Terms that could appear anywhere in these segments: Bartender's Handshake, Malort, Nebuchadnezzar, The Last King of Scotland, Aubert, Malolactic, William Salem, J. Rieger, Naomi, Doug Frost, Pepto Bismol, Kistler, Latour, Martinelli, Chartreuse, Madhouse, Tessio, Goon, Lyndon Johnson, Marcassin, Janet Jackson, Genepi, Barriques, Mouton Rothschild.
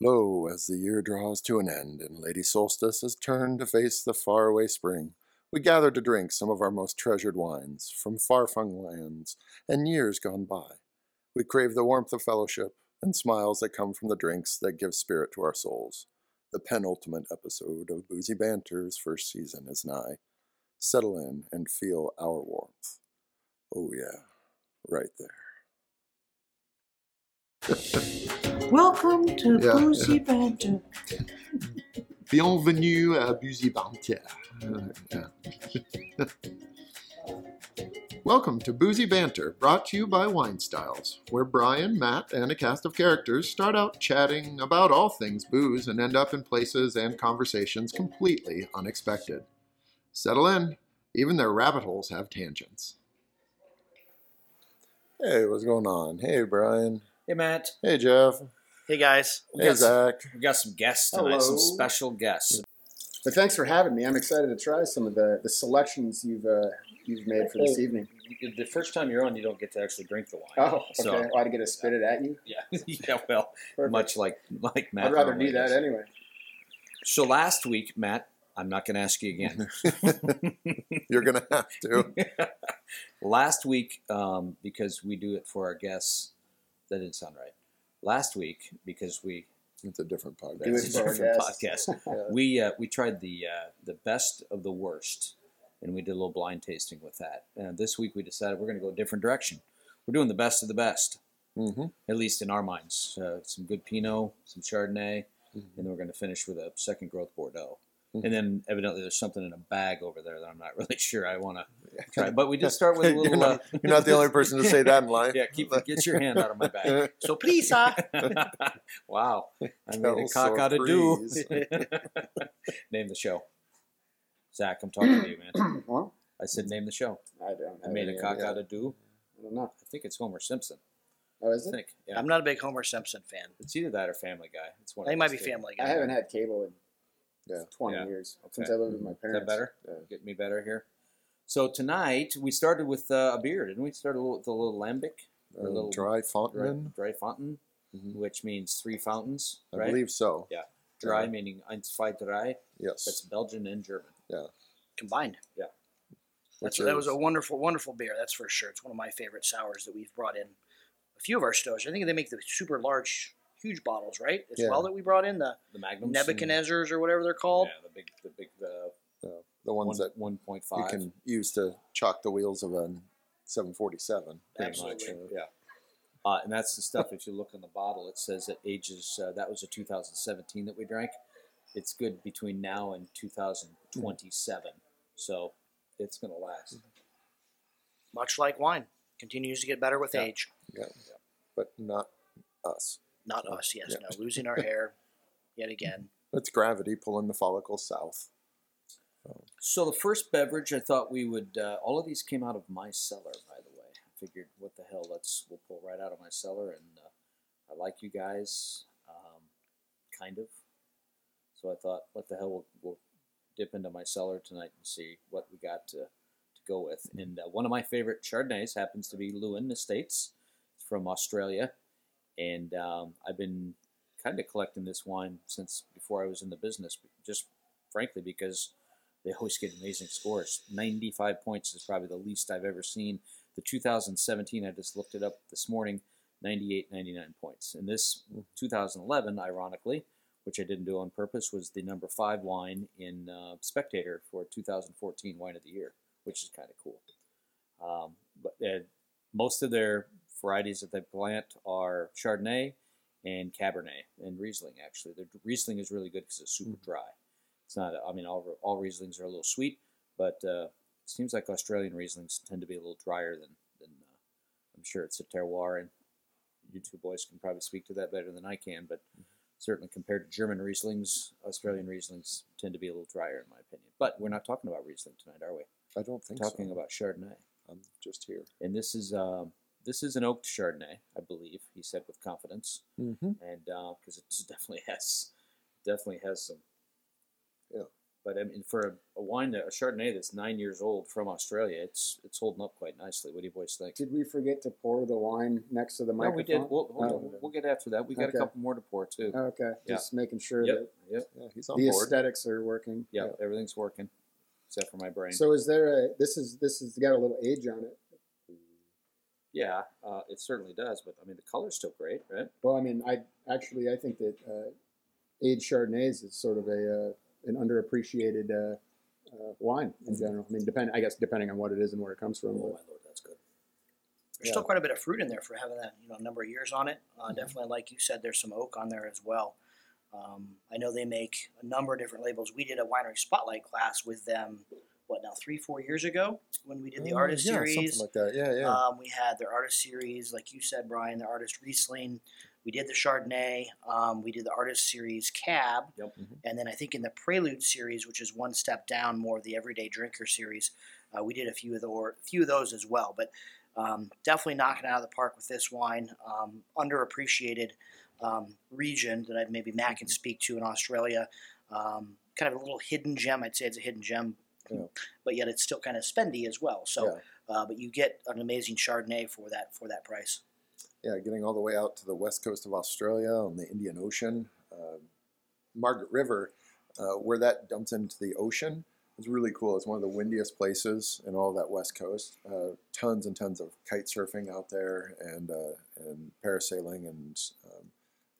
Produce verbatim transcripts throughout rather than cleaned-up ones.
Lo, as the year draws to an end and Lady Solstice has turned to face the faraway spring, we gather to drink some of our most treasured wines from far-flung lands and years gone by. We crave the warmth of fellowship and smiles that come from the drinks that give spirit to our souls. The penultimate episode of Boozy Banter's first season is nigh. Settle in and feel our warmth. Oh yeah, right there. Welcome to yeah, Boozy yeah. Banter. Bienvenue à Boozy Banter. Welcome to Boozy Banter, brought to you by Wine Styles, where Brian, Matt, and a cast of characters start out chatting about all things booze and end up in places and conversations completely unexpected. Settle in. Even their rabbit holes have tangents. Hey, what's going on? Hey, Brian. Hey, Matt. Hey, Jeff. Hey, guys. We hey, Zach. Some, we got some guests tonight, Hello. some special guests. But thanks for having me. I'm excited to try some of the, the selections you've uh, you've made for this hey, evening. The first time you're on, you don't get to actually drink the wine. Oh, okay. So, well, I get to spit it at you? Yeah, yeah well, Perfect. much like, like Matt. I'd rather do that anyway. So last week, Matt, I'm not going to ask you again. You're going to have to. Last week, um, because we do it for our guests. That didn't sound right. Last week, because we... It's a different podcast. It's a different podcast. yeah. We uh, we tried the uh, the best of the worst, and we did a little blind tasting with that. And this week we decided we're going to go a different direction. We're doing the best of the best, mm-hmm. at least in our minds. Uh, some good Pinot, some Chardonnay, mm-hmm. and then we're going to finish with a second growth Bordeaux. Mm-hmm. And then evidently there's something in a bag over there that I'm not really sure I want to try. But we just start with a little... You're not, uh, you're not the only person to say that in life. Yeah, keep, get your hand out of my bag. So please, sir. Wow. I made a cock out of do. Name the show. Zach, I'm talking to you, man. What? I said name the show. I don't know. I made a cock out of do. I don't know. I think it's Homer Simpson. Oh, is it? I think. Yeah. I'm not a big Homer Simpson fan. It's either that or Family Guy. It's one. I think it might be two. Family Guy. I haven't had cable in... Yeah. twenty yeah. years okay. since I lived with my parents. Is that better? Yeah. Get me better here. So tonight we started with uh, a beer, didn't we? Started with a little lambic, or a little Drie Fonteinen, Drie Fonteinen, mm-hmm. which means three fountains. I right? believe so. Yeah, dry yeah. meaning ein, zwei, drei. Yes, that's Belgian and German. Yeah, combined. Yeah, that's, that was a wonderful, wonderful beer. That's for sure. It's one of my favorite sours that we've brought in. A few of our stoves. I think they make the super large. Huge bottles, right? As yeah. well that we brought in the, the Magnums, Nebuchadnezzars or whatever they're called. Yeah, the big, the big, the the, the ones one, that one point five you can use to chock the wheels of a seven forty-seven. Absolutely, much. yeah. Uh, and that's the stuff. If you look on the bottle, it says it ages. Uh, that was a two thousand seventeen that we drank. It's good between now and two thousand twenty-seven, mm-hmm. so it's going to last. Mm-hmm. Much like wine, continues to get better with yeah. age. Yeah. yeah, but not us. Not us, yes. Yeah. No, losing our hair yet again. That's gravity pulling the follicles south. So, so the first beverage I thought we would, uh, all of these came out of my cellar, by the way. I figured, what the hell, let's, we'll pull right out of my cellar. And uh, I like you guys, um, kind of. So I thought, what the hell, we'll, we'll dip into my cellar tonight and see what we got to, to go with. And uh, one of my favorite Chardonnays happens to be Lewin Estates from Australia. And um, I've been kind of collecting this wine since before I was in the business, just frankly because they always get amazing scores. ninety-five points is probably the least I've ever seen. The two thousand seventeen, I just looked it up this morning, ninety-eight, ninety-nine points. And this two thousand eleven, ironically, which I didn't do on purpose, was the number five wine in uh, Spectator for two thousand fourteen Wine of the Year, which is kind of cool. Um, but uh, most of their... varieties that they plant are Chardonnay and Cabernet and Riesling, actually. The Riesling is really good because it's super dry. It's not, I mean, all all Rieslings are a little sweet, but uh, it seems like Australian Rieslings tend to be a little drier than, than uh, I'm sure it's a terroir, and you two boys can probably speak to that better than I can, but certainly compared to German Rieslings, Australian Rieslings tend to be a little drier, in my opinion. But we're not talking about Riesling tonight, are we? I don't think we're talking so. about Chardonnay. I'm just here. And this is... Um, This is an oaked Chardonnay, I believe, he said with confidence, mm-hmm. and because uh, it definitely has, definitely has some. Yeah. But I mean, for a, a wine, a Chardonnay that's nine years old from Australia, it's it's holding up quite nicely. What do you boys think? Did we forget to pour the wine next to the microphone? No, we did. We'll, hold oh. on. we'll get after that. We got okay. a couple more to pour too. Okay, yeah. Just making sure yep. that yep. Yeah, he's on the board. Aesthetics are working. Yeah, yep. Everything's working except for my brain. So is there a? This is this has got a little age on it. Yeah, uh, it certainly does. But I mean, the color's still great, right? Well, I mean, I actually I think that uh, aged Chardonnays is sort of a uh, an underappreciated uh, uh, wine in general. I mean, depend, I guess depending on what it is and where it comes from. Oh, but, my Lord, that's good. There's yeah. still quite a bit of fruit in there for having that you know number of years on it. Uh, mm-hmm. Definitely, like you said, there's some oak on there as well. Um, I know they make a number of different labels. We did a winery spotlight class with them, what now, three, four years ago when we did the oh, artist yeah, series. Something like that, yeah, yeah. Um, we had their artist series, like you said, Brian, the artist Riesling. We did the Chardonnay. Um, we did the artist series Cab. Yep. Mm-hmm. And then I think in the Prelude series, which is one step down, more of the everyday drinker series, uh, we did a few of the or, few of those as well. But um, definitely knocking it out of the park with this wine. Um, underappreciated um, region that I maybe Matt mm-hmm. can speak to in Australia. Um, kind of a little hidden gem. I'd say it's a hidden gem. Yeah. But yet it's still kind of spendy as well. So, yeah. uh, but you get an amazing Chardonnay for that for that price. Yeah, getting all the way out to the west coast of Australia on the Indian Ocean, uh, Margaret River, uh, where that dumps into the ocean is really cool. It's one of the windiest places in all that west coast. Uh, tons and tons of kite surfing out there, and uh, and parasailing and um,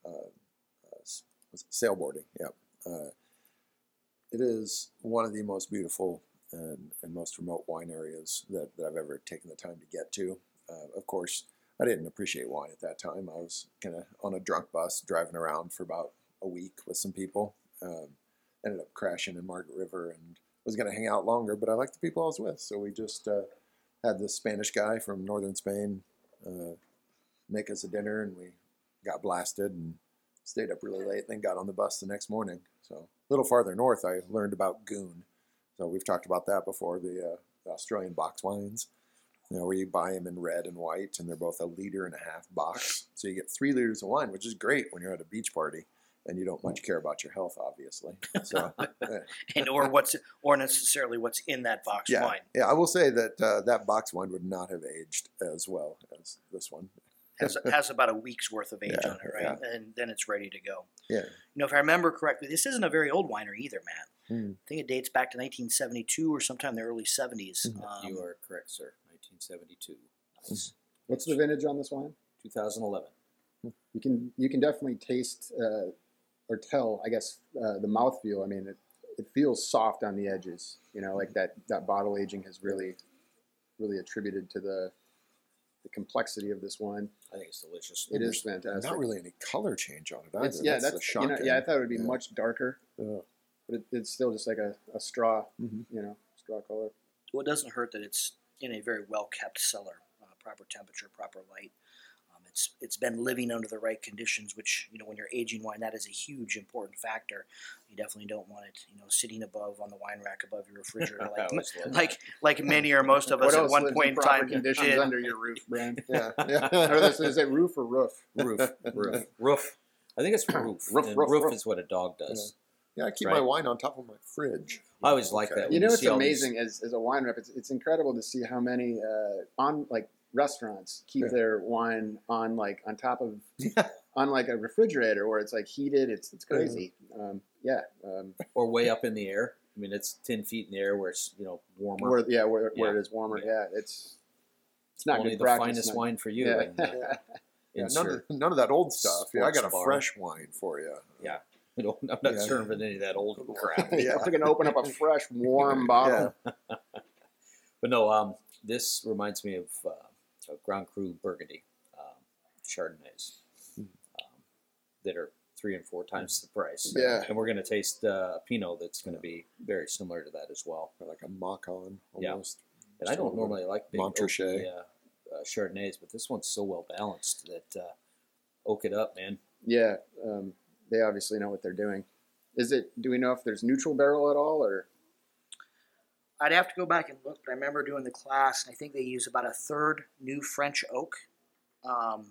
uh, uh, sailboarding. Yeah. Uh, It is one of the most beautiful and, and most remote wine areas that, that I've ever taken the time to get to. Uh, of course, I didn't appreciate wine at that time. I was kind of on a drunk bus driving around for about a week with some people. Um, ended up crashing in Margaret River and was going to hang out longer, but I liked the people I was with. So we just uh, had this Spanish guy from northern Spain uh, make us a dinner, and we got blasted and stayed up really late, then got on the bus the next morning. So a little farther north, I learned about Goon. So we've talked about that before, the, uh, the Australian box wines. You know, where you buy them in red and white, and they're both a liter and a half box. So you get three liters of wine, which is great when you're at a beach party and you don't much care about your health, obviously. So, and or what's or necessarily what's in that box yeah, wine. Yeah, I will say that uh, that box wine would not have aged as well as this one. Has, has about a week's worth of age yeah, on it, right? Yeah. And then it's ready to go. Yeah. You know, if I remember correctly, this isn't a very old winery either, Matt. Mm. I think it dates back to nineteen seventy-two or sometime in the early seventies. Mm-hmm. Um, you are correct, sir. nineteen seventy-two. Nice. What's the vintage on this wine? two thousand eleven. You can you can definitely taste uh, or tell, I guess, uh, the mouthfeel. I mean, it, it feels soft on the edges. You know, like that, that bottle aging has really, really attributed to the the complexity of this wine. I think it's delicious. It is fantastic. Not really any color change on it either. It's, yeah, that's, that's a shocking. You know, yeah, I thought it would be yeah. much darker, yeah. but it, it's still just like a, a straw, mm-hmm. you know, straw color. Well, it doesn't hurt that it's in a very well-kept cellar, uh, proper temperature, proper light. Um, it's it's been living under the right conditions, which, you know, when you're aging wine, that is a huge important factor. You definitely don't want it, you know, sitting above on the wine rack above your refrigerator, like like, like like many or most of us at one point in time. Conditions did. Under your roof, Brian. Yeah, yeah. Or this, is it roof or roof? Roof, roof, roof. I think it's roof. Roof, roof, roof, roof is what a dog does. Yeah, yeah I keep right? my wine on top of my fridge. I always like okay. that. You know, it's amazing these... as as a wine rep. It's it's incredible to see how many uh, on like. restaurants keep yeah. their wine on like on top of yeah. on like a refrigerator where it's like heated. It's it's crazy. Mm-hmm. Um, yeah, um, or way up in the air. I mean, it's ten feet in the air where it's you know warmer. Where, yeah, where, yeah, where it is warmer. Yeah, yeah it's it's not only good the practice, finest not. wine for you. Yeah. Yeah. Yeah, none, sure. of, none of that old stuff. Yeah, I got a bar. fresh wine for you. Yeah. Don't, I'm not yeah. serving any of that old crap. yeah. I'm going to open up a fresh, warm bottle. Yeah. But no, um, this reminds me of. Uh, Grand Cru Burgundy um, Chardonnays um, that are three and four times the price. Yeah. And we're going to taste uh, a Pinot that's going to yeah. be very similar to that as well. Or like a Macon almost. Yeah. And I don't normally like big Montrachet oak, uh, uh, Chardonnays, but this one's so well balanced that uh, oak it up, man. Yeah. Um, they obviously know what they're doing. Is it? Do we know if there's neutral barrel at all or... I'd have to go back and look, but I remember doing the class, and I think they use about a third new French oak. Um,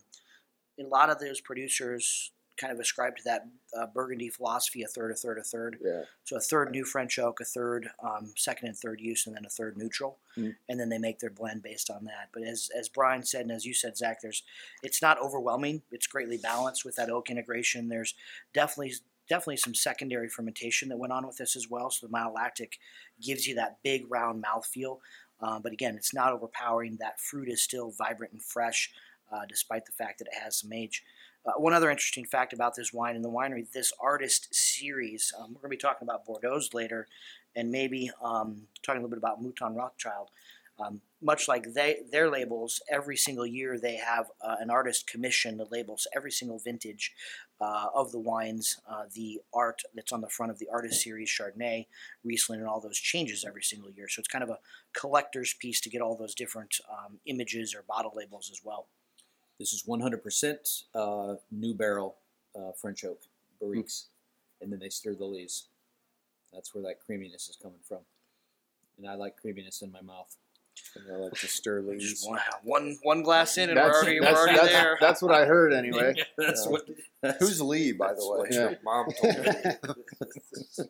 a lot of those producers kind of ascribed to that uh, Burgundy philosophy, a third, a third, a third. Yeah. So a third new French oak, a third um, second and third use, and then a third neutral. Mm. And then they make their blend based on that. But as as Brian said, and as you said, Zach, there's it's not overwhelming. It's greatly balanced with that oak integration. There's definitely definitely some secondary fermentation that went on with this as well. So the malolactic gives you that big, round mouthfeel. Uh, but again, it's not overpowering. That fruit is still vibrant and fresh, uh, despite the fact that it has some age. Uh, one other interesting fact about this wine and the winery, this artist series, um, we're going to be talking about Bordeaux later and maybe um, talking a little bit about Mouton Rothschild. Um, much like they, their labels, every single year they have uh, an artist commission that labels every single vintage uh, of the wines, uh, the art that's on the front of the artist series, Chardonnay, Riesling, and all those changes every single year. So it's kind of a collector's piece to get all those different um, images or bottle labels as well. This is one hundred percent uh, new barrel uh, French oak, barriques, mm. and then they stir the lees. That's where that creaminess is coming from. And I like creaminess in my mouth. And I like to stir leaves. One, one, one glass in and that's, we're already, that's, we're already that's, there. That's what I heard anyway. Yeah, that's so. what, that's, Who's Lee, by the way? Yeah. Mom told me.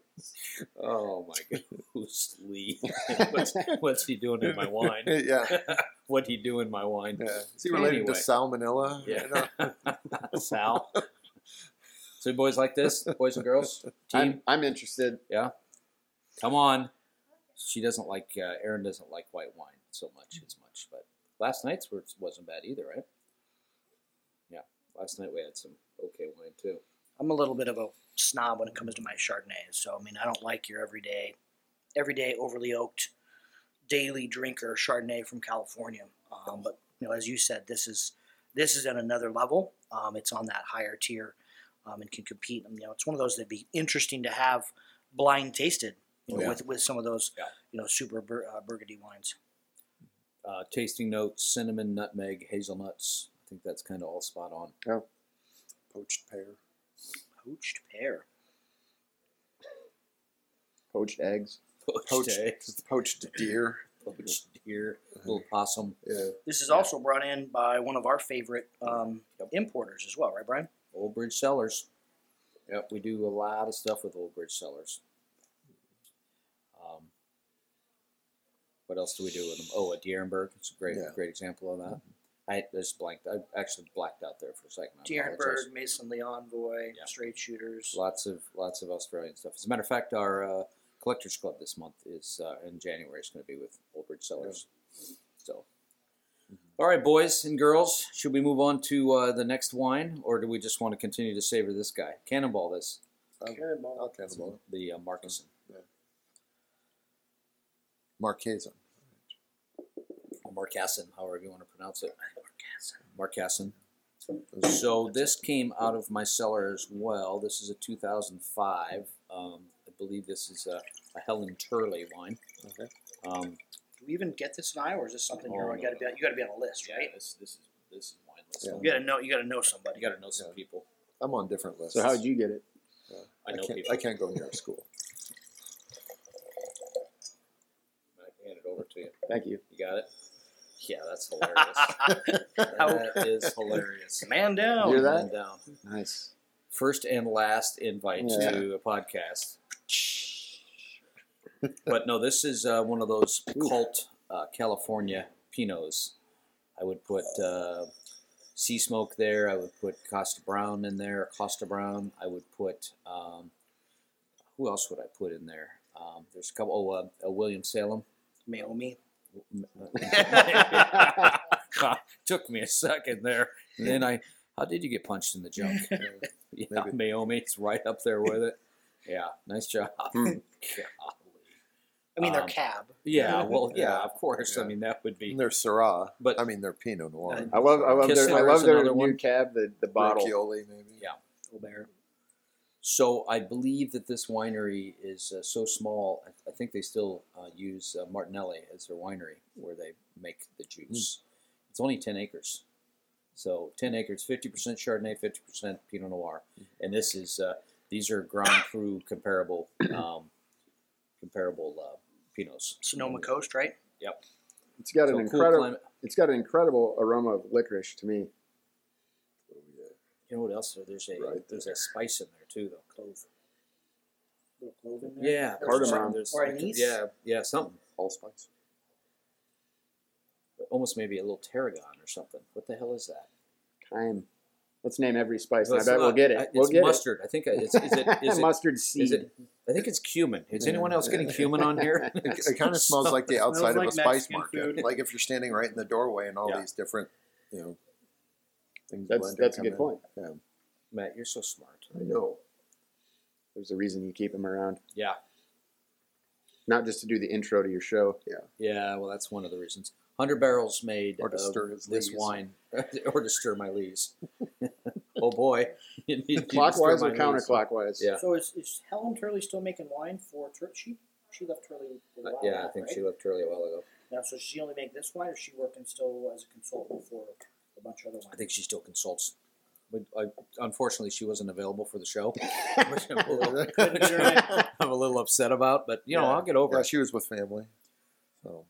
Oh, my goodness. Who's Lee? What's, what's he doing in my wine? Yeah. What'd he do in my wine? Yeah. Is he related anyway. to salmonella? Yeah. Sal. So you boys like this, boys and girls? Team? I'm, I'm interested. Yeah? Come on. She doesn't like, uh, Erin doesn't like white wine so much as much, but last night's wasn't bad either, right? Yeah, last night we had some okay wine too. I'm a little bit of a snob when it comes to my Chardonnays, so I mean, I don't like your everyday, everyday overly oaked, daily drinker Chardonnay from California. Um, but you know, as you said, this is this is at another level. Um, it's on that higher tier, um, and can compete. And, you know, it's one of those that'd be interesting to have blind tasted. You know, yeah. With with some of those, yeah. you know, super bur- uh, Burgundy wines. Uh, tasting notes: cinnamon, nutmeg, hazelnuts. I think that's kind of all spot on. Yeah. Poached pear. Poached pear. Poached eggs. Poached, poached eggs. Poached deer. Poached deer. Little possum. Yeah. This is yeah. also brought in by one of our favorite um, yep. importers as well, right, Brian? Old Bridge Cellars. Yep, we do a lot of stuff with Old Bridge Cellars. What else do we do with them? Oh, a Dierenberg. It's a great, yeah. great example of that. I just blanked. I actually blacked out there for a second. Dierenberg, Mason Lee Envoy, yeah. Straight Shooters. Lots of lots of Australian stuff. As a matter of fact, our uh, collectors club this month is uh, in January. It's going to be with Old Bridge Cellars. Yeah. So, mm-hmm. All right, boys and girls, should we move on to uh, the next wine, or do we just want to continue to savor this guy? Cannonball this. Um, cannonball. I'll cannonball the uh, Marcassin. Yeah. Marcassin. Marcassin, however you want to pronounce it. Marcassin. Marcassin. So this came out of my cellar as well. This is a two thousand five. Um, I believe this is a, a Helen Turley wine. Okay. Um, Do we even get this in Iowa, or is this something oh, you got to be? You got to be on a list, right? Yeah, this, this is this is wine list. Yeah. You got to know. You got to know somebody. You got to know some yeah. people. I'm on different lists. So how did you get it? Yeah. I know I can't, people. I can't go near school. Hand it over to you. Thank you. You got it? Yeah, that's hilarious. That is hilarious. Man down. Hear that? Man down. Nice. First and last invite yeah. to a podcast. But no, this is uh, one of those cult uh, California Pinots. I would put uh, Sea Smoke there. I would put Costa Brown in there. Costa Brown. I would put, um, who else would I put in there? Um, there's a couple, oh, uh, uh, William Salem. Naomi. Took me a second there. And then I, how did you get punched in the junk? Yeah, maybe. Naomi's right up there with it. Yeah, nice job. Golly. I mean, um, they're cab. Yeah, well, yeah, yeah. of course. Yeah. I mean, that would be. And they're Syrah, but I mean, they're Pinot Noir. Uh, I love, I love Kistler their, I love their new one. Cab, the the bottle. Riccioli, maybe. Yeah, Aubert. So I believe that this winery is uh, so small, I, th- I think they still uh, use uh, Martinelli as their winery where they make the juice. Mm. It's only ten acres. So ten acres, fifty percent Chardonnay, fifty percent Pinot Noir. Mm. And this is, uh, these are Grand Cru comparable um, comparable uh, Pinots. Sonoma Coast, right? Yep. It's got, so an incredible, cool it's got an incredible aroma of licorice to me. You know what else? There's a right. there's a spice in there too, though. Clove. A little clove in there. Yeah, cardamom. Or anise. Yeah, yeah, something. Allspice. Almost maybe a little tarragon or something. What the hell is that? Thyme. Let's name every spice. No, I bet not, we'll get it. I, it's we'll get mustard. It. I think it's is it, is it mustard seed. Is it, I think it's cumin. Is yeah. anyone else getting cumin on here? It kind of smells like the outside of like a spice Mexican market. Food. Like if you're standing right in the doorway and all yeah. these different, you know, things. That's that's a good in. Point. Yeah. Matt, you're so smart. I know. There's a reason you keep them around. Yeah. Not just to do the intro to your show. Yeah. Yeah. Well, that's one of the reasons. Hundred barrels made or to stir his this leaves. Wine, or to stir my leaves. Oh boy! You need, clockwise or counterclockwise? Yeah. So is, is Helen Turley still making wine for Turley? She she left Turley a while ago. Yeah, I think right? she left Turley a while ago. Now, so does she only make this wine, or is she working still as a consultant for a bunch of other wines? I think she still consults. I, unfortunately, she wasn't available for the show, which I'm a little, I'm a little upset about. But you know, yeah. I'll get over yeah, it. She was with family, so.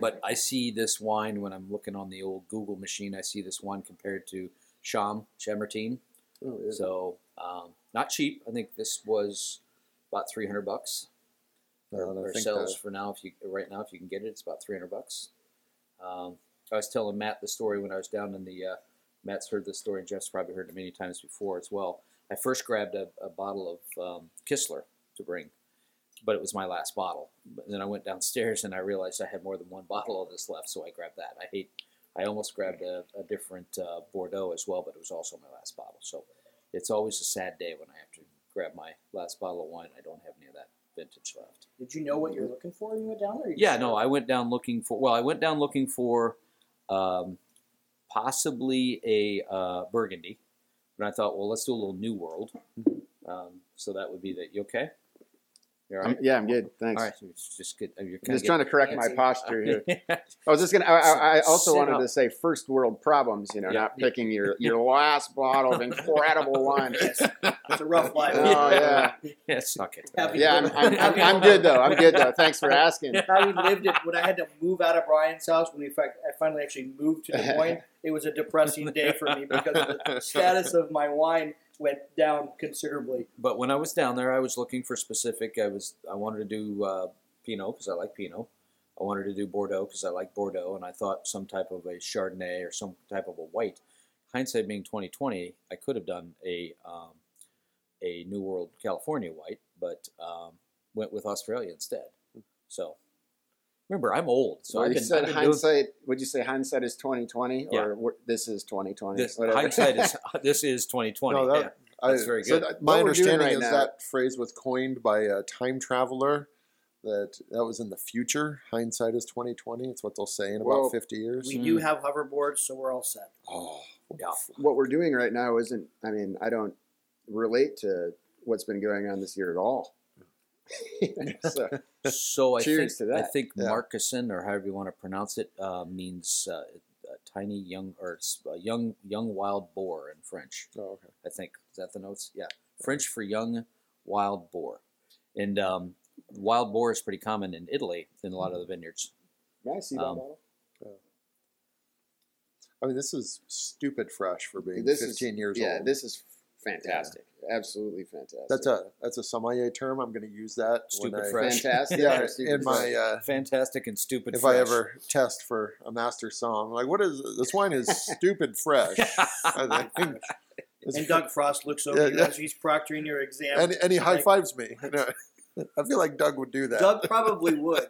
But I see this wine when I'm looking on the old Google machine. I see this wine compared to Cham, Chambertin. Oh, yeah. So um, not cheap. I think this was about three hundred bucks. Uh, Our sales for now, if you right now, if you can get it, it's about three hundred bucks. Um, I was telling Matt the story when I was down in the. Uh, Matt's heard this story, and Jeff's probably heard it many times before as well. I first grabbed a, a bottle of um, Kistler to bring. But it was my last bottle. But then I went downstairs and I realized I had more than one bottle of this left, so I grabbed that. I hate. I almost grabbed a, a different uh, Bordeaux as well, but it was also my last bottle. So it's always a sad day when I have to grab my last bottle of wine. I don't have any of that vintage left. Did you know what you were looking for when you went down there? Yeah, no, I went down looking for. Well, I went down looking for um, possibly a uh, Burgundy, and I thought, well, let's do a little New World. Um, so that would be that. You okay? Right? I'm, yeah, I'm good. Thanks. All right, so it's just good. I'm just trying to correct fancy. my posture here. I was just gonna. I, I also Sit wanted up. to say first world problems. You know, yeah. not picking your, your last bottle of incredible wine. It's, it's a rough life. Oh yeah. Yeah, suck it. Having yeah, I'm, I'm, I'm, I'm good though. I'm good though. Thanks for asking. How we lived it when I had to move out of Brian's house when we fact I finally actually moved to Des Moines. It was a depressing day for me because the status of my wine went down considerably. But when I was down there, I was looking for specific. I was I wanted to do uh, Pinot because I like Pinot. I wanted to do Bordeaux because I like Bordeaux, and I thought some type of a Chardonnay or some type of a white. Hindsight being twenty twenty, I could have done a um, a New World California white, but um, went with Australia instead. So remember, I'm old. So well, I've been, you said I've been hindsight. Doing... Would you say hindsight is twenty twenty, yeah. or this is twenty twenty? This, hindsight is this is twenty twenty. No, that, yeah, I, that's very good. So my understanding right is now. That phrase was coined by a time traveler. That that was in the future. Hindsight is twenty twenty. It's what they'll say in well, about fifty years. We mm. do have hoverboards, so we're all set. Oh, yeah. What we're doing right now isn't. I mean, I don't relate to what's been going on this year at all. so, so I think I think yeah. Marcassin, or however you want to pronounce it, uh, means uh, a tiny young or a young young wild boar in French. Oh, okay. I think is that the notes? Yeah, French for young wild boar, and um, wild boar is pretty common in Italy in a lot mm-hmm. of the vineyards. Yeah, I see that. Um, yeah. I mean, this is stupid fresh for being this fifteen is, years yeah, old. Yeah, this is. Fantastic, yeah. Absolutely fantastic. That's a that's a sommelier term. I'm going to use that. Stupid I, fresh, fantastic. Yeah, stupid in my uh, fantastic and stupid. If fresh. I ever test for a master song, like what is this wine is stupid fresh. I think and Doug Frost looks over yeah, you yeah. as he's proctoring your exam, and, and he high fives me. I feel like Doug would do that. Doug probably would.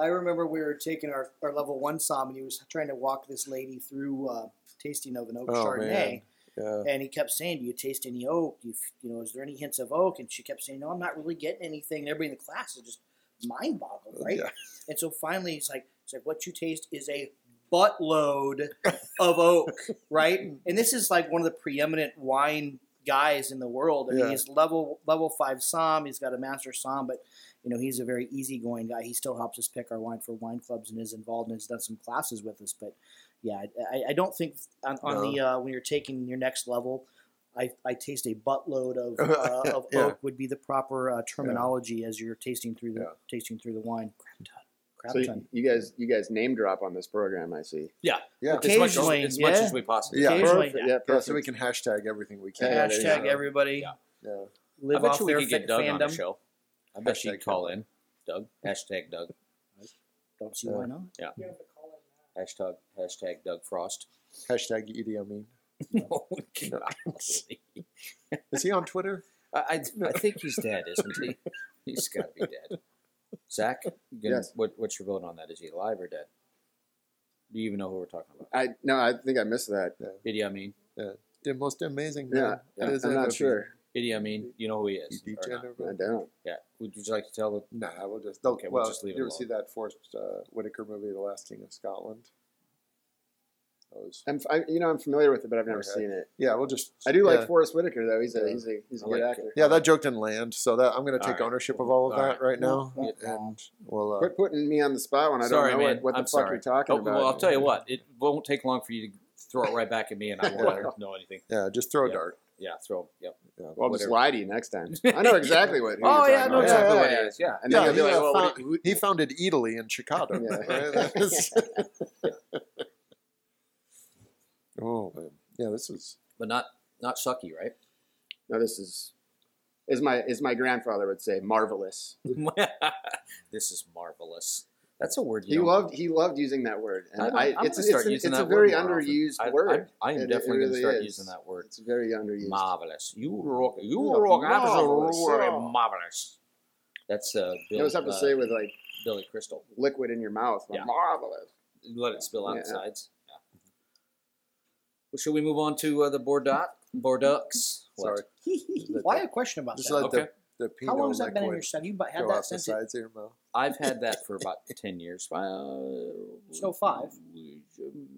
I remember we were taking our, our level one som, and he was trying to walk this lady through uh, tasting of an oak oh, Chardonnay. Man. Yeah. And he kept saying, "Do you taste any oak? Do you, you know, is there any hints of oak?" And she kept saying, "No, I'm not really getting anything." And everybody in the class is just mind-boggled, right? Yeah. And so finally, he's like, "He's like, what you taste is a buttload of oak, right?" And this is like one of the preeminent wine guys in the world. I mean, yeah. he's level level five som. He's got a master som, but you know, he's a very easygoing guy. He still helps us pick our wine for wine clubs and is involved and has done some classes with us, but. Yeah, I, I don't think on, on no. the uh, when you're taking your next level, I, I taste a buttload of uh, of yeah. oak would be the proper uh, terminology yeah. as you're tasting through the yeah. tasting through the wine. Crap ton, crap so ton. You guys, you guys name drop on this program, I see. Yeah, yeah, occasionally, as much as, as, much yeah. as we possibly. Yeah, perfect. Yeah, perfect. yeah, so we can hashtag everything we can. Yeah, hashtag yeah. everybody. Yeah, yeah. Live I bet off you we could get Doug fandom. on the show. I bet she'd call in. Doug. Hashtag Doug. Don't see why not. Yeah. yeah. Hashtag hashtag Doug Frost. Hashtag Idi Amin. No, is he on Twitter? I, I, I think he's dead, isn't he? He's got to be dead. Zach, gonna, yes. what, what's your vote on that? Is he alive or dead? Do you even know who we're talking about? I no, I think I missed that. Yeah. Idi Amin, yeah. the most amazing. Yeah, yeah. I'm not sure. Idi Amin, you know who he is? I don't. Yeah, would you like to tell the? No, I will just. Okay, well, we'll just leave it alone. You ever see that Forrest uh, Whitaker movie, The Last King of Scotland? I'm, I, you know, I'm familiar with it, but I've never okay. seen it. Yeah, we'll just. I do yeah. like Forrest Whitaker, though. He's a yeah. he's a he's a good like, actor. Yeah, that joke didn't land, so that I'm going to take right. ownership of all of all that right, right now. Yeah. And we'll, uh, quit putting me on the spot when I sorry, don't know man. what, what the I'm fuck sorry. you're talking oh, about. Well, I'll tell you what. It won't take long for you to throw it right back at me, and I won't know anything. Yeah, just throw a yeah. dart. Yeah, throw. Yep. Yeah, well, I'll just lie to you next time. I know exactly what. Oh yeah, I know exactly what it is. Yeah, and then you'll be like, well, he founded Eataly in Chicago. Oh man, yeah, this is, but not not sucky, right? No, this is, as my as my grandfather would say, marvelous. This is marvelous. That's a word you he loved. Know. He loved using that word, and I, I, I'm it's it's, start it's, using it's that a very underused I, word. I, I, I am it, definitely it really going to start is. using that word. It's very underused. Marvelous. You rock. You rock. Absolutely marvelous. That's uh. Bill, you always have to uh, say with like Billy Crystal, liquid in your mouth. Like, yeah. Marvelous. Let it spill out yeah. the sides. Well, should we move on to uh, the Bordeaux? Bordeaux? Sorry. Why the, a question about that? Okay. The, the How long has that been in your study? You had that since it, here, I've had that for about ten years. Uh, so five.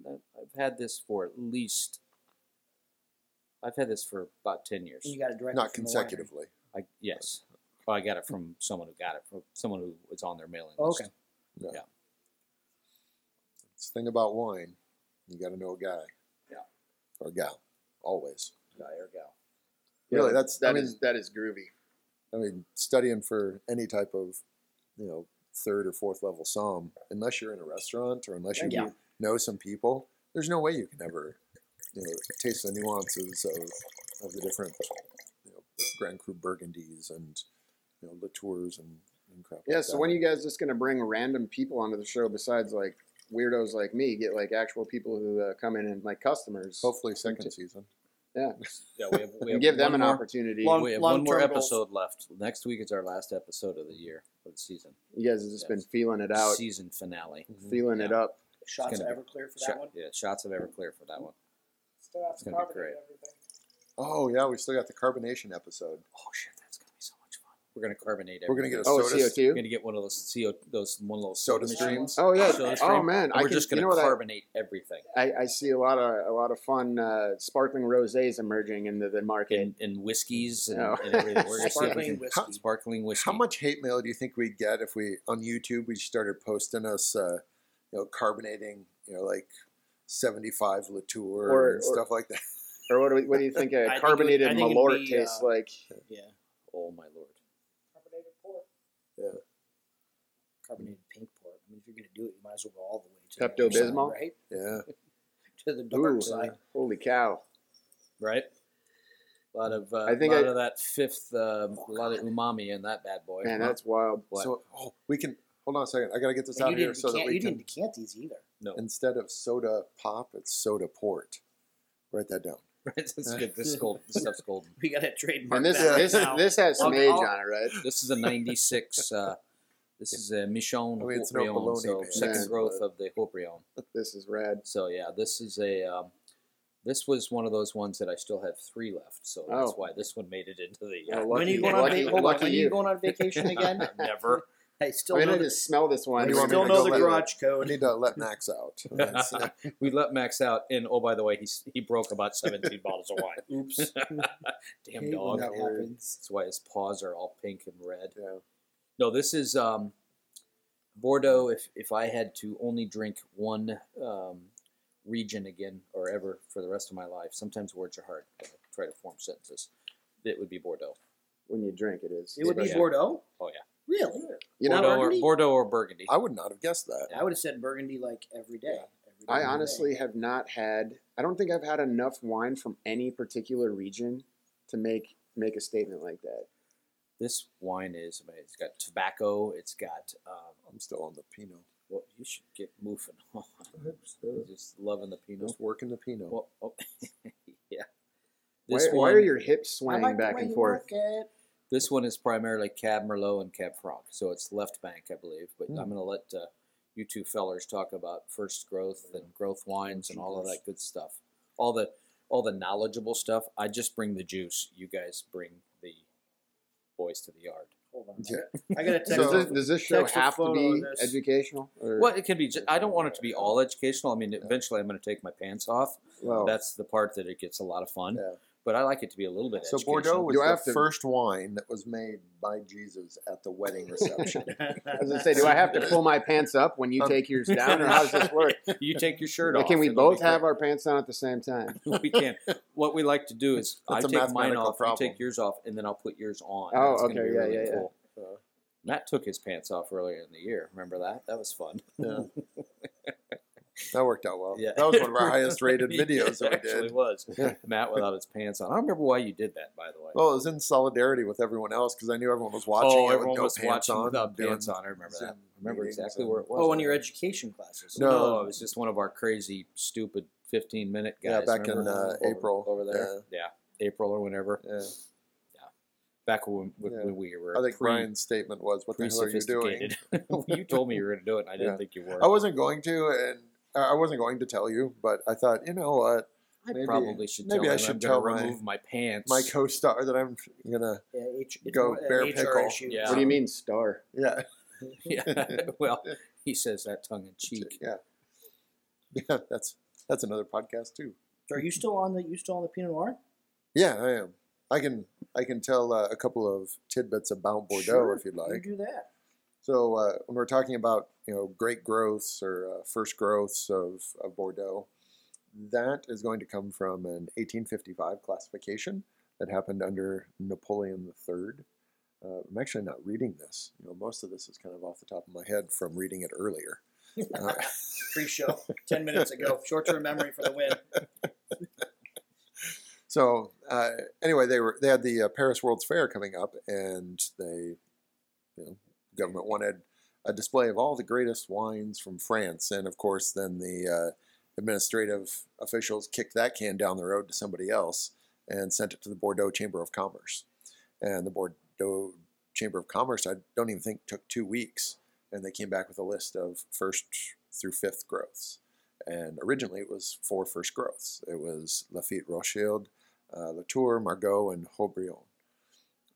I've had this for at least. I've had this for about ten years. And you got it directly. Not from consecutively. The I, yes. Well, I got it from someone who got it from someone who was on their mailing oh, list. Okay. Yeah. yeah. It's the thing about wine. You got to know a guy. Or gal, always. Guy or gal. Really, yeah, that's that I mean, is that is groovy. I mean, studying for any type of, you know, third or fourth level psalm, unless you're in a restaurant or unless you yeah. do, know some people, there's no way you can ever, you know, taste the nuances of, of the different, you know, Grand Cru Burgundies and, you know, Latours and, and crap. Yeah. Like so that. When are you guys just gonna bring random people onto the show besides like? Weirdos like me get like actual people who uh, come in and like customers. Hopefully, second to, season. Yeah, yeah. We have, we have give them an more, opportunity. Long, we have one more episode left. Next week is our last episode of the year for the season. You guys have just yeah, been feeling it out. Season finale. Mm-hmm. Feeling yeah. it up. Shots of Everclear for that shot, one. Yeah, shots of Everclear for that one. Still have to carbonate everything. Oh yeah, we still got the carbonation episode. Oh shit, that's gonna be so much fun. We're gonna carbonate. Everything. We're gonna get a oh, soda. C O two? We're gonna get one of those CO those one of those soda, soda streams. Oh yeah. Soda stream. Oh man. And we're I can, just gonna you know carbonate I, everything. I, I see a lot of a lot of fun uh, sparkling rosés emerging in the, the market and, and whiskeys and, oh. and everything. We're sparkling whiskey. How, sparkling whiskey. How much hate mail do you think we'd get if we on YouTube we started posting us, uh, you know, carbonating, you know, like seventy-five Latour or, and or, stuff like that? Or what do, we, what do you think a I carbonated think it, Malort be, tastes uh, like? Yeah. Oh my lord. Yeah. Carbonated pink port. I mean, if you're going to do it, you might as well go all the way to Pepto Bismol, right? Yeah. To the dark Ooh, side. Holy cow! Right. A lot of uh, I think a lot I, of that fifth, um, oh, a lot of umami in that bad boy. Man, right? That's wild. What? So oh, we can hold on a second. I got to get this and out here so that we you can. You didn't decant these either. No. Instead of soda pop, it's soda port. Write that down. Right, that's good. This, is gold. This stuff's golden. We got to trademark. And this, that this, now. this has some age on it, right? This is a ninety-six. Uh, this is a Michon I mean, Haut-Brion, no so man. second growth but of the Haut-Brion. This is rad. So yeah, this is a. Um, this was one of those ones that I still have three left, so oh. that's why this one made it into the. Uh, oh, when are you going on? Lucky, hold lucky on. When you. are you going on vacation again? Never. I still I mean, know I the, just smell this one. You still know the garage let, code. We need to let Max out. We let Max out, and oh, by the way, he he broke about seventeen bottles of wine. Oops! Damn hey, dog. That happens. That's why his paws are all pink and red. Yeah. No, this is um, Bordeaux. If if I had to only drink one um, region again or ever for the rest of my life, sometimes words are hard. I try to form sentences. It would be Bordeaux. when you drink it is. It would be Bordeaux? Oh, yeah. Really? You Bordeaux, know, or, Bordeaux or Burgundy. I would not have guessed that. I would have said Burgundy like every day. Yeah. Every day I honestly day. have not had, I don't think I've had enough wine from any particular region to make make a statement like that. This wine is, I mean, it's got tobacco, it's got, um, I'm still on the Pinot. Well, you should get moving on. Just loving the Pinot. Just working the Pinot. Well, oh, yeah. This why, one, why are your hips swaying like back and forth? This one is primarily Cab Merlot and Cab Franc, so it's left bank, I believe. But mm. I'm going to let uh, you two fellers talk about first growth and growth wines and all of that good stuff. All the all the knowledgeable stuff. I just bring the juice. You guys bring the boys to the yard. Hold on. Yeah. I got a text. So does, this, does this show have to be educational? Or? Well, it can be. Just, I don't want it to be all educational. I mean, eventually I'm going to take my pants off. Well, that's the part that it gets a lot of fun. Yeah. But I like it to be a little bit. So Bordeaux was the to... first wine that was made by Jesus at the wedding reception. I was going to say, do I have to pull my pants up when you um, take yours down, or how does this work? You take your shirt like, off. Can we both have our pants on at the same time? We can. What we like to do is I take mine off, problem. you take yours off, and then I'll put yours on. Oh, okay, yeah, really yeah, cool. yeah. Uh, Matt took his pants off earlier in the year. Remember that? That was fun. Yeah. That worked out well. Yeah. That was one of our highest-rated videos yeah, that we did. It actually was. Yeah. Matt without his pants on. I don't remember why you did that, by the way. Well, it was in solidarity with everyone else because I knew everyone was watching. Oh, everyone no was pants watching on, without pants on. I remember that. I remember exactly where it was. Oh, one of your education classes. No, no, it was just one of our crazy, stupid fifteen-minute guys. Yeah, back remember in uh, over, April. Over there. Yeah. yeah, April or whenever. Yeah. Back when, when yeah. we were, I think pre, Brian's statement was, "What the hell are you doing?" You told me you were going to do it, and I didn't yeah. think you were. I wasn't going to, and I wasn't going to tell you, but I thought, you know what? I maybe, probably should. Maybe tell I should tell my remove my pants, my co-star, that I'm gonna yeah, H, go bare pickle. Yeah. What do you mean, star? Yeah, yeah. Well, he says that tongue in cheek. Yeah, yeah. That's that's another podcast too. Are you still on the? You still on the Pinot Noir? Yeah, I am. I can I can tell uh, a couple of tidbits about Bordeaux sure, if you'd like. You do that. So uh, when we're talking about you know great growths or uh, first growths of, of Bordeaux, that is going to come from an eighteen fifty-five classification that happened under Napoleon the Third. Uh, I'm actually not reading this. You know, most of this is kind of off the top of my head from reading it earlier. Uh, Pre-show, ten minutes ago. Short-term memory for the win. So uh, anyway, they were they had the uh, Paris World's Fair coming up, and they, you know, the government wanted a display of all the greatest wines from France, and of course, then the uh, administrative officials kicked that can down the road to somebody else and sent it to the Bordeaux Chamber of Commerce, and the Bordeaux Chamber of Commerce, I don't even think took two weeks, and they came back with a list of first through fifth growths, and originally it was four first growths. It was Lafite Rothschild, Uh, Latour, Margaux, and Haut-Brion.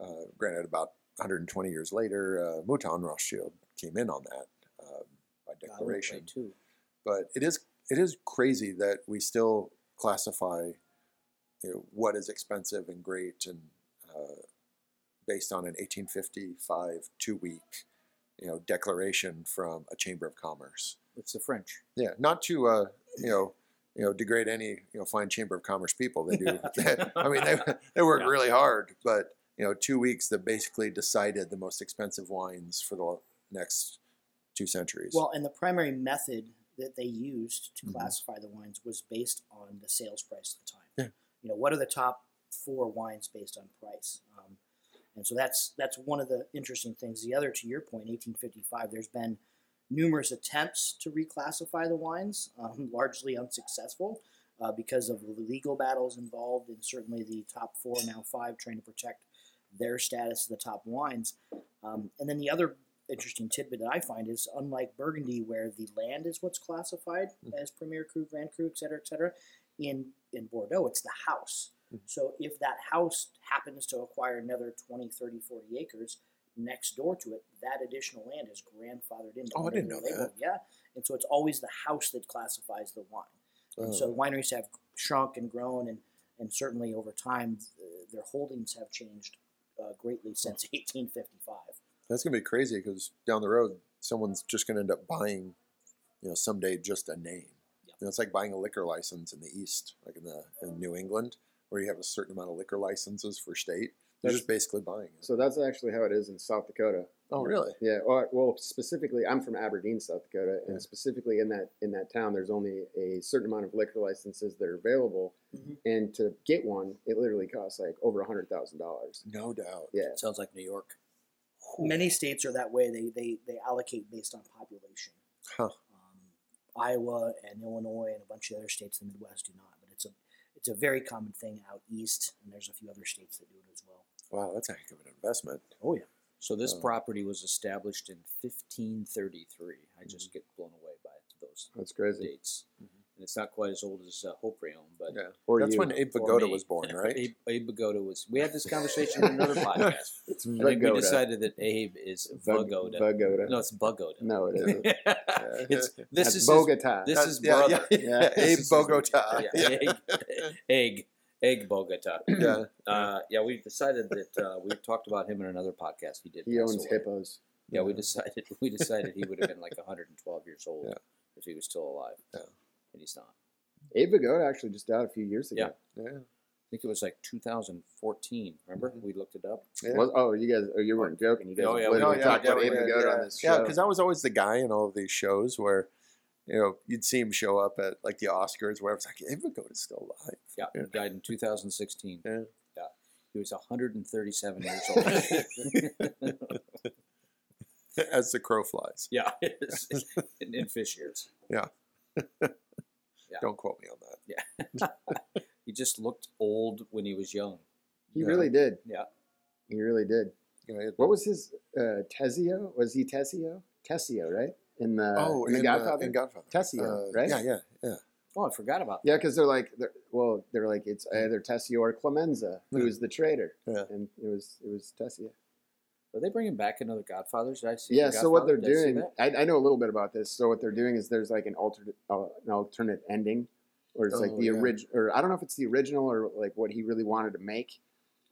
Uh, granted, about one hundred twenty years later, uh, Mouton Rothschild came in on that uh, by declaration. God, too. But it is it is crazy that we still classify you know, what is expensive and great, and uh, based on an eighteen fifty-five two-week you know declaration from a chamber of commerce. It's the French. Yeah, not to uh, you know. You know, degrade any you know fine Chamber of Commerce people. They do. I mean, they they work yeah. really hard. But you know, two weeks that basically decided the most expensive wines for the next two centuries. Well, and the primary method that they used to mm-hmm. classify the wines was based on the sales price at the time. Yeah. You know, what are the top four wines based on price? Um, and so that's that's one of the interesting things. The other, to your point, eighteen fifty-five. There's been numerous attempts to reclassify the wines, um, largely unsuccessful uh, because of the legal battles involved, and certainly the top four, now five, trying to protect their status as the top wines. Um, and then the other interesting tidbit that I find is, unlike Burgundy, where the land is what's classified mm-hmm. as Premier Cru, Grand Cru, et cetera, et cetera, in, in Bordeaux, it's the house. Mm-hmm. So if that house happens to acquire another twenty, thirty, forty acres, next door to it, that additional land is grandfathered in. Oh, I didn't know that. Yeah, and so it's always the house that classifies the wine. And oh. so wineries have shrunk and grown, and, and certainly over time, uh, their holdings have changed uh, greatly since eighteen fifty-five. That's going to be crazy because down the road, someone's just going to end up buying, you know, someday just a name. Yep. You know, it's like buying a liquor license in the East, like in the in New England, where you have a certain amount of liquor licenses for state. They're just basically buying it. So that's actually how it is in South Dakota. Oh, really? Yeah. Well, specifically, I'm from Aberdeen, South Dakota, and yeah. specifically in that in that town, there's only a certain amount of liquor licenses that are available, mm-hmm. and to get one, it literally costs like over a hundred thousand dollars. No doubt. Yeah. It sounds like New York. Ooh. Many states are that way. They they they allocate based on population. Huh. Um, Iowa and Illinois and a bunch of other states in the Midwest do not, but it's a it's a very common thing out east, and there's a few other states that do it as well. Wow, that's a heck of an investment. Oh yeah. So this um, property was established in fifteen thirty-three. I just mm-hmm. get blown away by those that's crazy. Dates. Mm-hmm. And it's not quite as old as uh, Haut-Brion, but yeah. or that's you. when Abe Bagoda was born, right? Abe, Abe Bagoda was. We had this conversation in another podcast. It's I think we decided that Abe is Bagoda. Bagoda. No, it's Bagoda. No, it isn't. yeah. It's this that's is Bogota. This is yeah, brother. Yeah, yeah. yeah. Abe Bogota. Yeah. Yeah. Egg. Egg. Egg Bogota. Yeah, uh, yeah. We decided that uh, we talked about him in another podcast. He did. He owns hippos. Yeah, yeah, we decided. We decided he would have been like one hundred twelve years old yeah. if he was still alive, yeah. and he's not. Abe Bagoda actually just died a few years ago. Yeah, yeah. I think it was like two thousand fourteen. Remember, mm-hmm. we looked it up. Yeah. Well, oh, you guys, oh, you weren't joking. You guys, oh yeah, we oh, yeah, talked yeah, about yeah, Abe Bagoda yeah. on this show. Yeah, because I was always the guy in all of these shows where. You know, you'd see him show up at like the Oscars, where it's like, Abe Bagoda's still alive. Yeah, yeah, he died in two thousand sixteen. Yeah, yeah. He was one hundred thirty-seven years old. As the crow flies. Yeah, in, in fish ears. Yeah. yeah. Don't quote me on that. Yeah. He just looked old when he was young. He yeah. really did. Yeah. He really did. You know, what was his uh, Tessio? Was he Tessio? Tessio, right? In the, oh, in the in Godfather, the, in Godfather. Tessio, uh, right? Yeah, yeah, yeah. Oh, I forgot about that. Yeah, because they're like, they're, well, they're like, it's either Tessio or Clemenza, who mm-hmm. was the traitor, yeah. and it was it was Tessio. Are they bringing back another Godfather? Did I see? Yeah. So what they're Did doing, I, I, I know a little bit about this. So what they're doing is there's like an alternate, uh, an alternate ending, or it's oh, like the yeah. original, or I don't know if it's the original or like what he really wanted to make,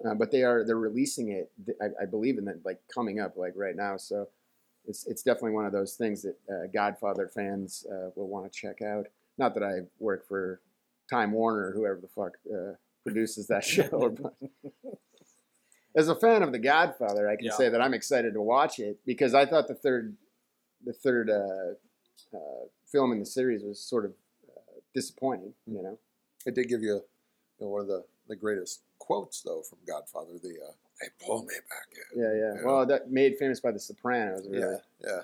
uh, but they are they're releasing it, I, I believe, in that like coming up like right now. So. It's it's definitely one of those things that uh, Godfather fans uh, will want to check out. Not that I work for Time Warner or whoever the fuck uh, produces that show. As a fan of The Godfather, I can yeah. say that I'm excited to watch it because I thought the third the third uh, uh, film in the series was sort of uh, disappointing. Mm-hmm. You know, it did give you, you know, one of the, the greatest quotes though from Godfather. The uh, They pull me back in. Yeah, yeah. Well, know? That made famous by The Sopranos, really. Yeah,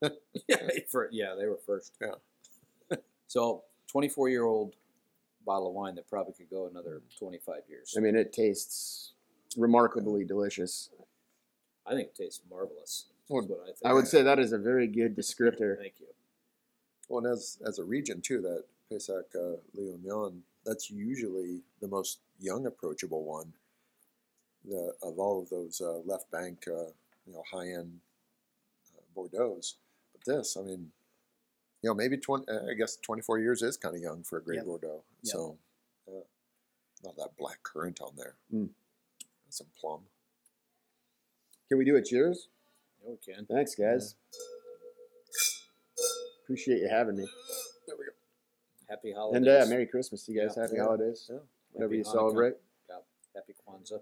yeah. yeah, they for, yeah, they were first. Yeah. So, twenty-four-year-old bottle of wine that probably could go another twenty-five years. I mean, it tastes remarkably delicious. I think it tastes marvelous. Well, what I, think. I would say that is a very good descriptor. Thank you. Well, and as, as a region, too, that Pessac uh, Léognan, that's usually the most young approachable one. The, of all of those uh, left bank, uh, you know, high end uh, Bordeaux's, but this, I mean, you know, maybe twenty. I guess twenty-four years is kind of young for a great yep. Bordeaux. Yep. So, uh, not that black currant on there. Mm. Some plum. Can we do a cheers? Yeah, we can. Thanks, guys. Yeah. Appreciate you having me. There we go. Happy holidays and uh, Merry Christmas, you guys. Yeah. Happy yeah. holidays. Yeah. Whatever Happy you Hanukkah. Celebrate. Yeah. Happy Kwanzaa.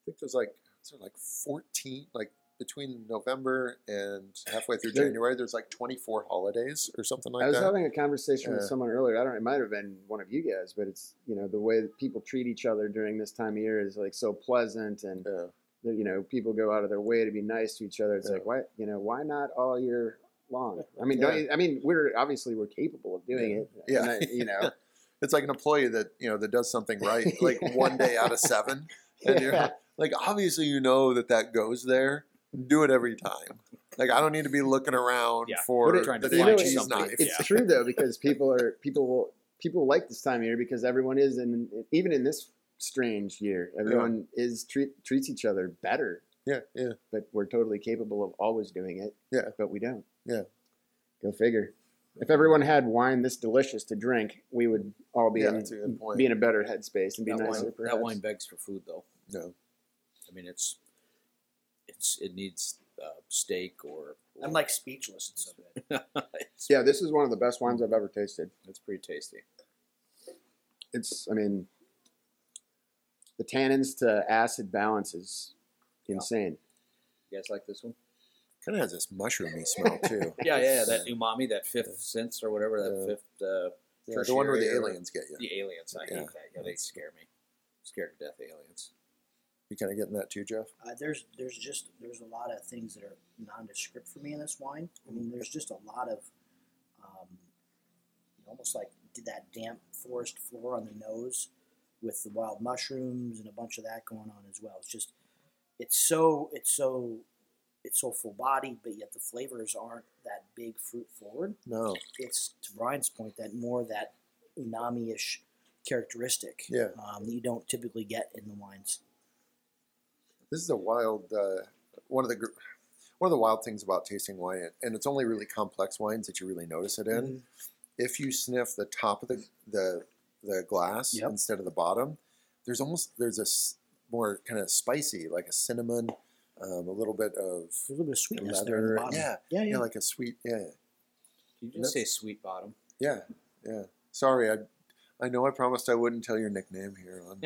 I think there's like sort of like fourteen, like between November and halfway through January, there's like twenty-four holidays or something like that. I was that. having a conversation yeah. with someone earlier. I don't. It might have been one of you guys, but it's, you know, the way that people treat each other during this time of year is like so pleasant, and yeah. you know, people go out of their way to be nice to each other. It's yeah. like, why, you know, why not all year long? I mean, yeah. don't you, I mean, we're obviously we're capable of doing it. Yeah, I, you know, it's like an employee that you know that does something right, like yeah. one day out of seven, and yeah. you're. Like, obviously, you know that that goes there. Do it every time. Like, I don't need to be looking around yeah. for the cheese you know, knife. It's yeah. true, though, because people are people will, people like this time of year because everyone is, in, even in this strange year, everyone yeah. is treat, treats each other better. Yeah, yeah. But we're totally capable of always doing it. Yeah. But we don't. Yeah. Go figure. If everyone had wine this delicious to drink, we would all be, yeah, in, be in a better headspace and be that nicer, wine, perhaps. That wine begs for food, though. No. I mean, it's it's it needs uh, steak or, or. I'm like speechless and so Yeah, this is one of the best wines I've ever tasted. It's pretty tasty. It's, I mean, The tannins to acid balance is insane. You guys like this one? Kind of has this mushroomy smell too. yeah, yeah, yeah, that umami, that fifth yeah. sense or whatever, that uh, fifth. Uh, yeah, the one where the aliens get you. The aliens, I yeah. hate that. Yeah, they scare me. I'm scared to death of aliens. You kind of getting that too, Jeff? Uh, there's, there's just, there's a lot of things that are nondescript for me in this wine. I mean, there's just a lot of, um, almost like did that damp forest floor on the nose, with the wild mushrooms and a bunch of that going on as well. It's just, it's so, it's so, it's so full-bodied, but yet the flavors aren't that big fruit forward. No, it's to Brian's point that more that umami-ish characteristic. Yeah, um, that you don't typically get in the wines. This is a wild uh, one of the one of the wild things about tasting wine, and it's only really complex wines that you really notice it in. Mm-hmm. If you sniff the top of the the, the glass yep. instead of the bottom, there's almost there's a more kind of spicy, like a cinnamon, um, a little bit of a little bit of sweetness leather. There in the bottom. Yeah. Yeah, yeah, yeah, like a sweet. Yeah, you just say sweet bottom. Yeah, yeah. Sorry, I. I know I promised I wouldn't tell your nickname here on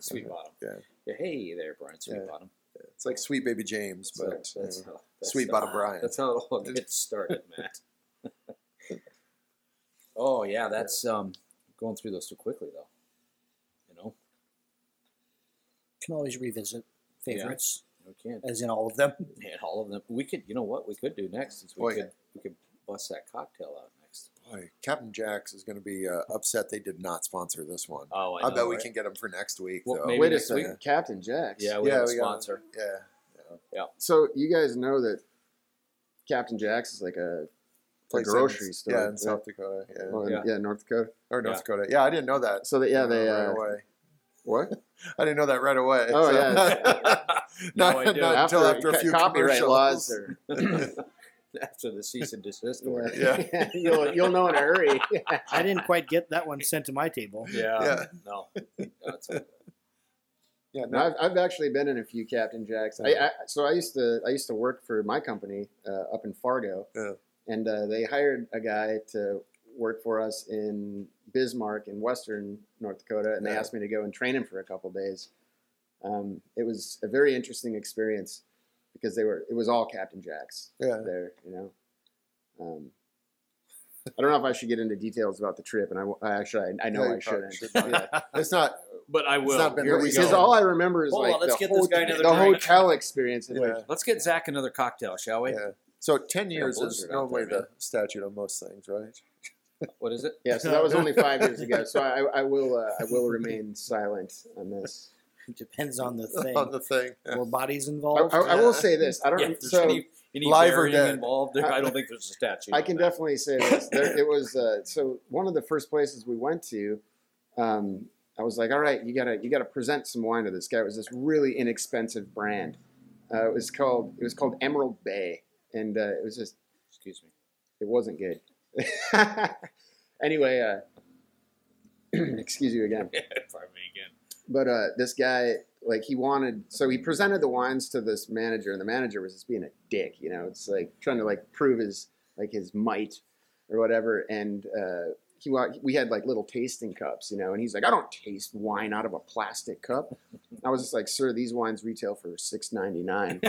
Sweet Bottom. Yeah. yeah. Hey there, Brian. Sweet yeah. Bottom. It's like Sweet Baby James, that's but how, that's you know, how, that's Sweet Bottom Brian. That's how it all gets started, Matt. oh yeah, that's um, going through those too quickly though. You know, can always revisit favorites. Yeah, we can, as in all of them. Yeah, all of them. We could. You know what we could do next is we Boy, could yeah. we could bust that cocktail out. Boy, Captain Jack's is going to be uh, upset they did not sponsor this one. Oh, I, know, I bet right? we can get them for next week. Well, though. Maybe Wait a second, Captain Jack's. Yeah, we yeah, have we a sponsor. Got, yeah, yeah, so you guys know that Captain Jack's is like a, a grocery store. Yeah, in yeah. South Dakota. Yeah. Well, yeah. yeah, North Dakota or North yeah. Dakota. Yeah, I didn't know that. So that yeah, they uh, right away. What? I didn't know that right away. Oh so. yeah. no, not, I not after, until after a few copyright laws. After the cease and desist order, yeah, yeah. you'll you'll know in a hurry. I didn't quite get that one sent to my table. Yeah, yeah. no, no it's all yeah. No, I've I've actually been in a few Captain Jacks. I, I so I used to I used to work for my company uh, up in Fargo, yeah. and uh, they hired a guy to work for us in Bismarck in Western North Dakota, and yeah. they asked me to go and train him for a couple of days. Um, it was a very interesting experience. Because they were, it was all Captain Jack's yeah. there, you know. Um, I don't know if I should get into details about the trip, and I, I actually, I, I know yeah, I shouldn't. Should yeah. It's not, but I will. Because all I remember is Hold like on, let's the, get whole, this guy another the hotel experience. Yeah. Let's get Zach another cocktail, shall we? Yeah. So ten years yeah, is normally the statute on most things, right? What is it? Yeah, so that was only five years ago. So I, I will, uh, I will remain silent on this. It depends on the thing. On the thing. Yeah. Or bodies involved. I, I, I will say this. I don't yeah, so any, any live or dead involved. There, I, I don't think there's a statute. I can that. definitely say this. There, it was uh, so one of the first places we went to. Um, I was like, all right, you gotta you gotta present some wine to this guy. It was this really inexpensive brand. Uh, it was called it was called Emerald Bay, and uh, it was just excuse me, it wasn't good. anyway, uh, excuse you again. Pardon me again. But uh, this guy, like, he wanted, so he presented the wines to this manager, and the manager was just being a dick, you know. It's like trying to like prove his like his might or whatever. And uh, he we had like little tasting cups, you know. And he's like, I don't taste wine out of a plastic cup. I was just like, sir, these wines retail for six ninety-nine.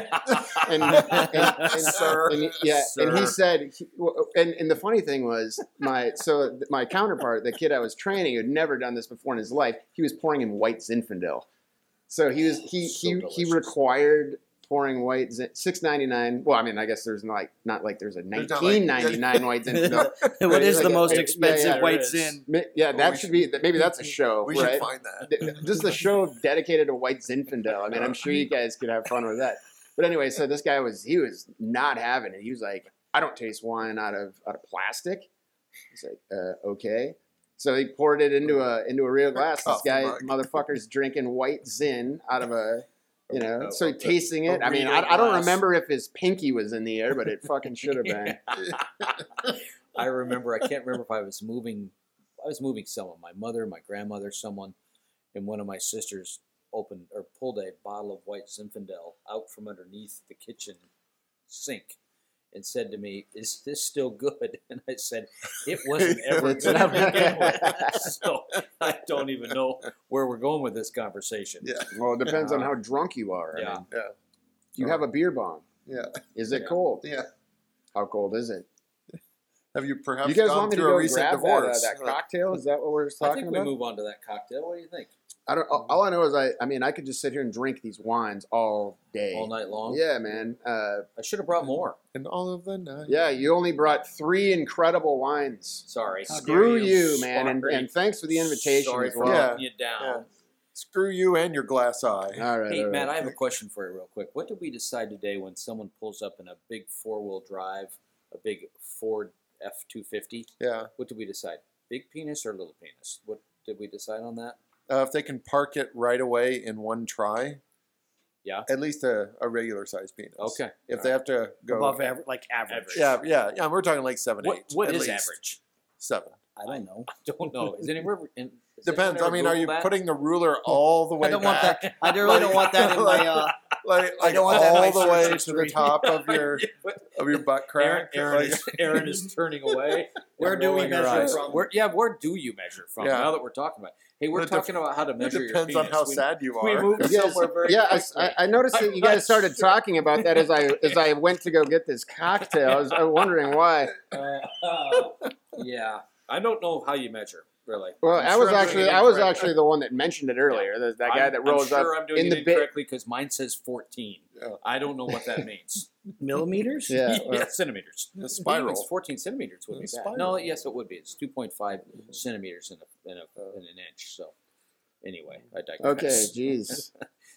and, and, and sir, and, yeah. Sir. And he said, he, and and the funny thing was, my so my counterpart, the kid I was training, who had never done this before in his life, he was pouring him white Zinfandel. So he was he so he delicious. he required pouring white six ninety-nine. Well, I mean, I guess there's like not like there's a nineteen ninety-nine white Zin. No. What is like the a, most expensive yeah, yeah, white Zin? Yeah, that well, should, should be maybe that's a show. We right? should find that. Just a show dedicated to white Zinfandel. I mean, I'm sure you guys could have fun with that. But anyway, so this guy was he was not having it. He was like, I don't taste wine out of out of plastic. He's like, uh, okay. So he poured it into a into a real glass. This guy, mug. motherfucker's drinking white Zin out of a. You know, oh, so tasting it. I mean, I, I don't remember if his pinky was in the air, but it fucking should have been. I remember. I can't remember if I was moving. I was moving someone. My mother, my grandmother, someone, and one of my sisters opened or pulled a bottle of white Zinfandel out from underneath the kitchen sink and said to me, "Is this still good?" And I said, "It wasn't ever good to begin with." So I don't even know where we're going with this conversation. Yeah. Well, it depends uh, on how drunk you are. Yeah. I mean, yeah. You have a beer bomb. Yeah. Is it yeah. cold? Yeah. How cold is it? Have you perhaps you guys gone want me through to go a recent divorce? That, uh, that cocktail? Is that what we're talking about? I think we about? move on to that cocktail. What do you think? I don't. All I know is I. I mean, I could just sit here and drink these wines all day, all night long. Yeah, man. Uh, I should have brought more. And all of the night. Yeah, you only brought three incredible wines. Sorry. How Screw you, you man, and, and thanks for the invitation. Sorry for yeah. you down. Yeah. Screw you and your glass eye. All right. Hey, all right. Matt, I have a question for you, real quick. What did we decide today when someone pulls up in a big four-wheel drive, a big Ford F two fifty? Yeah. What did we decide? Big penis or little penis? What did we decide on that? Uh, if they can park it right away in one try, yeah, at least a, a regular size penis. Okay. If All they right. have to go above average, like average. Yeah, yeah, yeah. We're talking like seven, what, eight. What is least. average? Seven. I don't know. I don't know. Is anywhere? In, is Depends. I mean, are you that? putting the ruler all the way? I don't back? want that. I really like, don't want that in my. Uh, like, like I don't want all that all the way to the top of your of your butt crack. Aaron, Aaron, is, Aaron is turning away. Where do we measure from? Where, yeah, where do you measure from? Yeah. Now that we're talking about. Hey, we're it talking def- about how to measure your penis. It depends on how we, sad you are. We moved yes. somewhere very Yeah, I, I noticed that I'm you guys started sure. talking about that as I as I went to go get this cocktail. I was wondering why. Uh, uh, yeah, I don't know how you measure, really. Well, I'm I was sure actually I was actually the one that mentioned it earlier. Yeah. That guy I'm, that rolls I'm sure up I'm doing in it the incorrectly because bi- mine says fourteen. Oh. I don't know what that means. Millimeters? Yeah, well, yeah, centimeters. A spiral. It's fourteen centimeters would be bad. No, yes, it would be. It's two point five mm-hmm. centimeters in a, in a in an inch. So, anyway, I digress. Okay, jeez.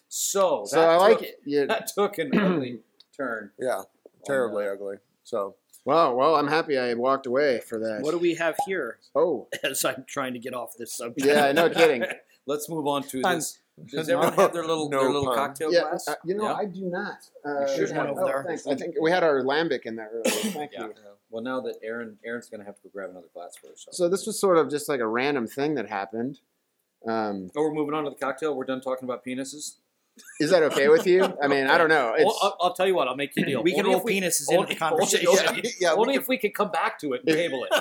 so so I took, like it. Yeah. That took an ugly turn. Yeah, terribly oh, no. ugly. So. Wow. Well, I'm happy I walked away for that. What do we have here? Oh, as I'm trying to get off this subject. Yeah, no kidding. Let's move on to this. Does everyone have their little no their little pun. cocktail yeah, glass? Uh, you know, yeah. I do not. Uh, you should have over there. Thanks. I think we had our lambic in there earlier. Thank yeah. you. Well, now that Aaron Aaron's going to have to go grab another glass for herself. So this was sort of just like a random thing that happened. Um, oh, we're moving on to the cocktail. We're done talking about penises. Is that okay with you? I mean, okay. I don't know. It's, well, I'll, I'll tell you what. I'll make you deal. We can roll penises into the conversation. Only, yeah, yeah, only we if we can come back to it and if, table it.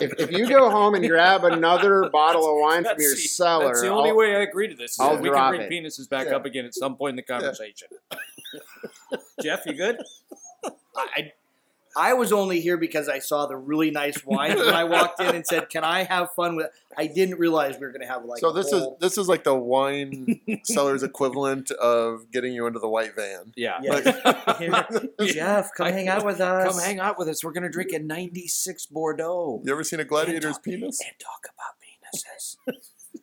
If, if you go home and grab another bottle of wine from your the, cellar. That's the only I'll, way I agree to this. I'll we drop can bring it. penises back yeah. up again at some point in the conversation. Yeah. Jeff, you good? I I was only here because I saw the really nice wine when I walked in and said, "Can I have fun with?" I didn't realize we were going to have like. So this whole... is this is like the wine seller's equivalent of getting you into the white van. Yeah, yeah. Like... Jeff, come I, hang out with us. Come hang out with us. We're going to drink a ninety-six Bordeaux. You ever seen a gladiator's and talk, penis? And talk about penises.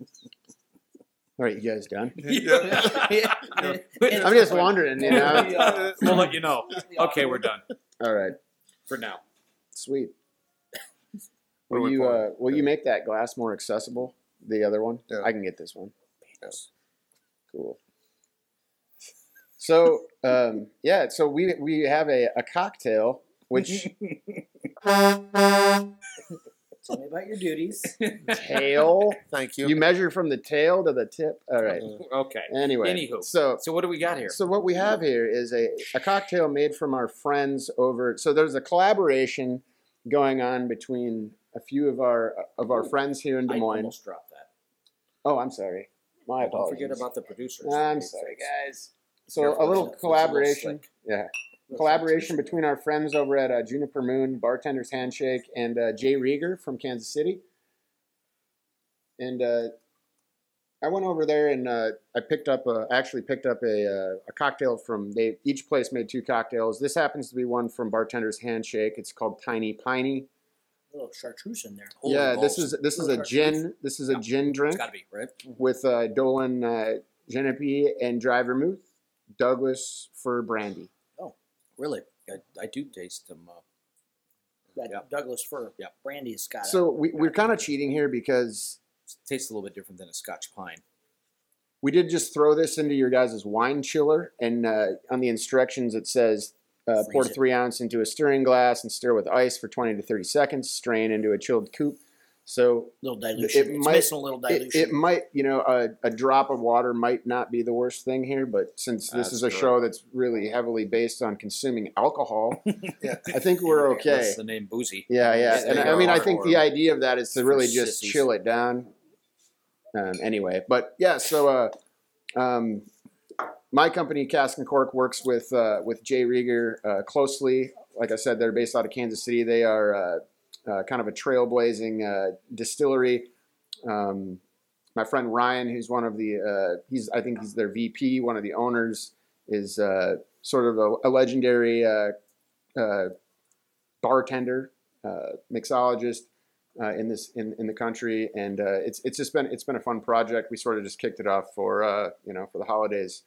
All right, you guys done? Yeah. yeah. yeah. I'm just wondering, you know. Yeah. We'll let you know. Okay, we're done. All right. For now. Sweet. Will you uh, will yeah. you make that glass more accessible? The other one? Yeah. I can get this one. Yes. Cool. So um, yeah, so we we have a, a cocktail which tell me about your duties. Tail. Thank you. You measure from the tail to the tip. All right. Okay. Anyway. Anywho. So, so what do we got here? So what we have here is a, a cocktail made from our friends over. So there's a collaboration going on between a few of our of our Ooh, friends here in Des Moines. I almost dropped that. Oh, I'm sorry. My apologies. Don't forget about the producers. I'm sorry, guys. So Careful, a little collaboration. A little yeah. Collaboration between our friends over at uh, Juniper Moon, Bartender's Handshake, and uh, J. Rieger from Kansas City. And uh, I went over there and uh, I picked up, a, actually picked up a, uh, a cocktail from, they each place made two cocktails. This happens to be one from Bartender's Handshake. It's called Tiny Piney. A little chartreuse in there. Holy yeah, balls. this is this is a, a gin. This is a no, gin drink. It's got to be, right? With uh, Dolan, uh, Genepi, and Dry Vermouth, Douglas for brandy. Really, I, I do taste them. Uh, that yeah. Douglas fir, yeah, brandy is Scotch. So we, we're kind of cheating here because it tastes a little bit different than a Scotch pine. We did just throw this into your guys' wine chiller, and uh, on the instructions it says uh, pour it. three ounce into a stirring glass and stir with ice for twenty to thirty seconds. Strain into a chilled coupe. So a little dilution. It it's might, missing a little dilution. It, it might, you know, a, a drop of water might not be the worst thing here, but since this that's is a correct. show that's really heavily based on consuming alcohol, yeah. I think we're okay. That's the name Boozy. Yeah, yeah. And I mean, I think the idea of that is to really just sissies. chill it down. Um, anyway, but yeah, so uh, um, my company, Cask and Cork, works with uh, with J. Rieger uh, closely. Like I said, they're based out of Kansas City. They are uh, uh, kind of a trailblazing uh, distillery. Um, my friend Ryan, who's one of the, uh, he's I think he's their V P, one of the owners, is uh, sort of a, a legendary uh, uh, bartender, uh, mixologist uh, in this in, in the country, and uh, it's it's just been it's been a fun project. We sort of just kicked it off for uh, you know for the holidays.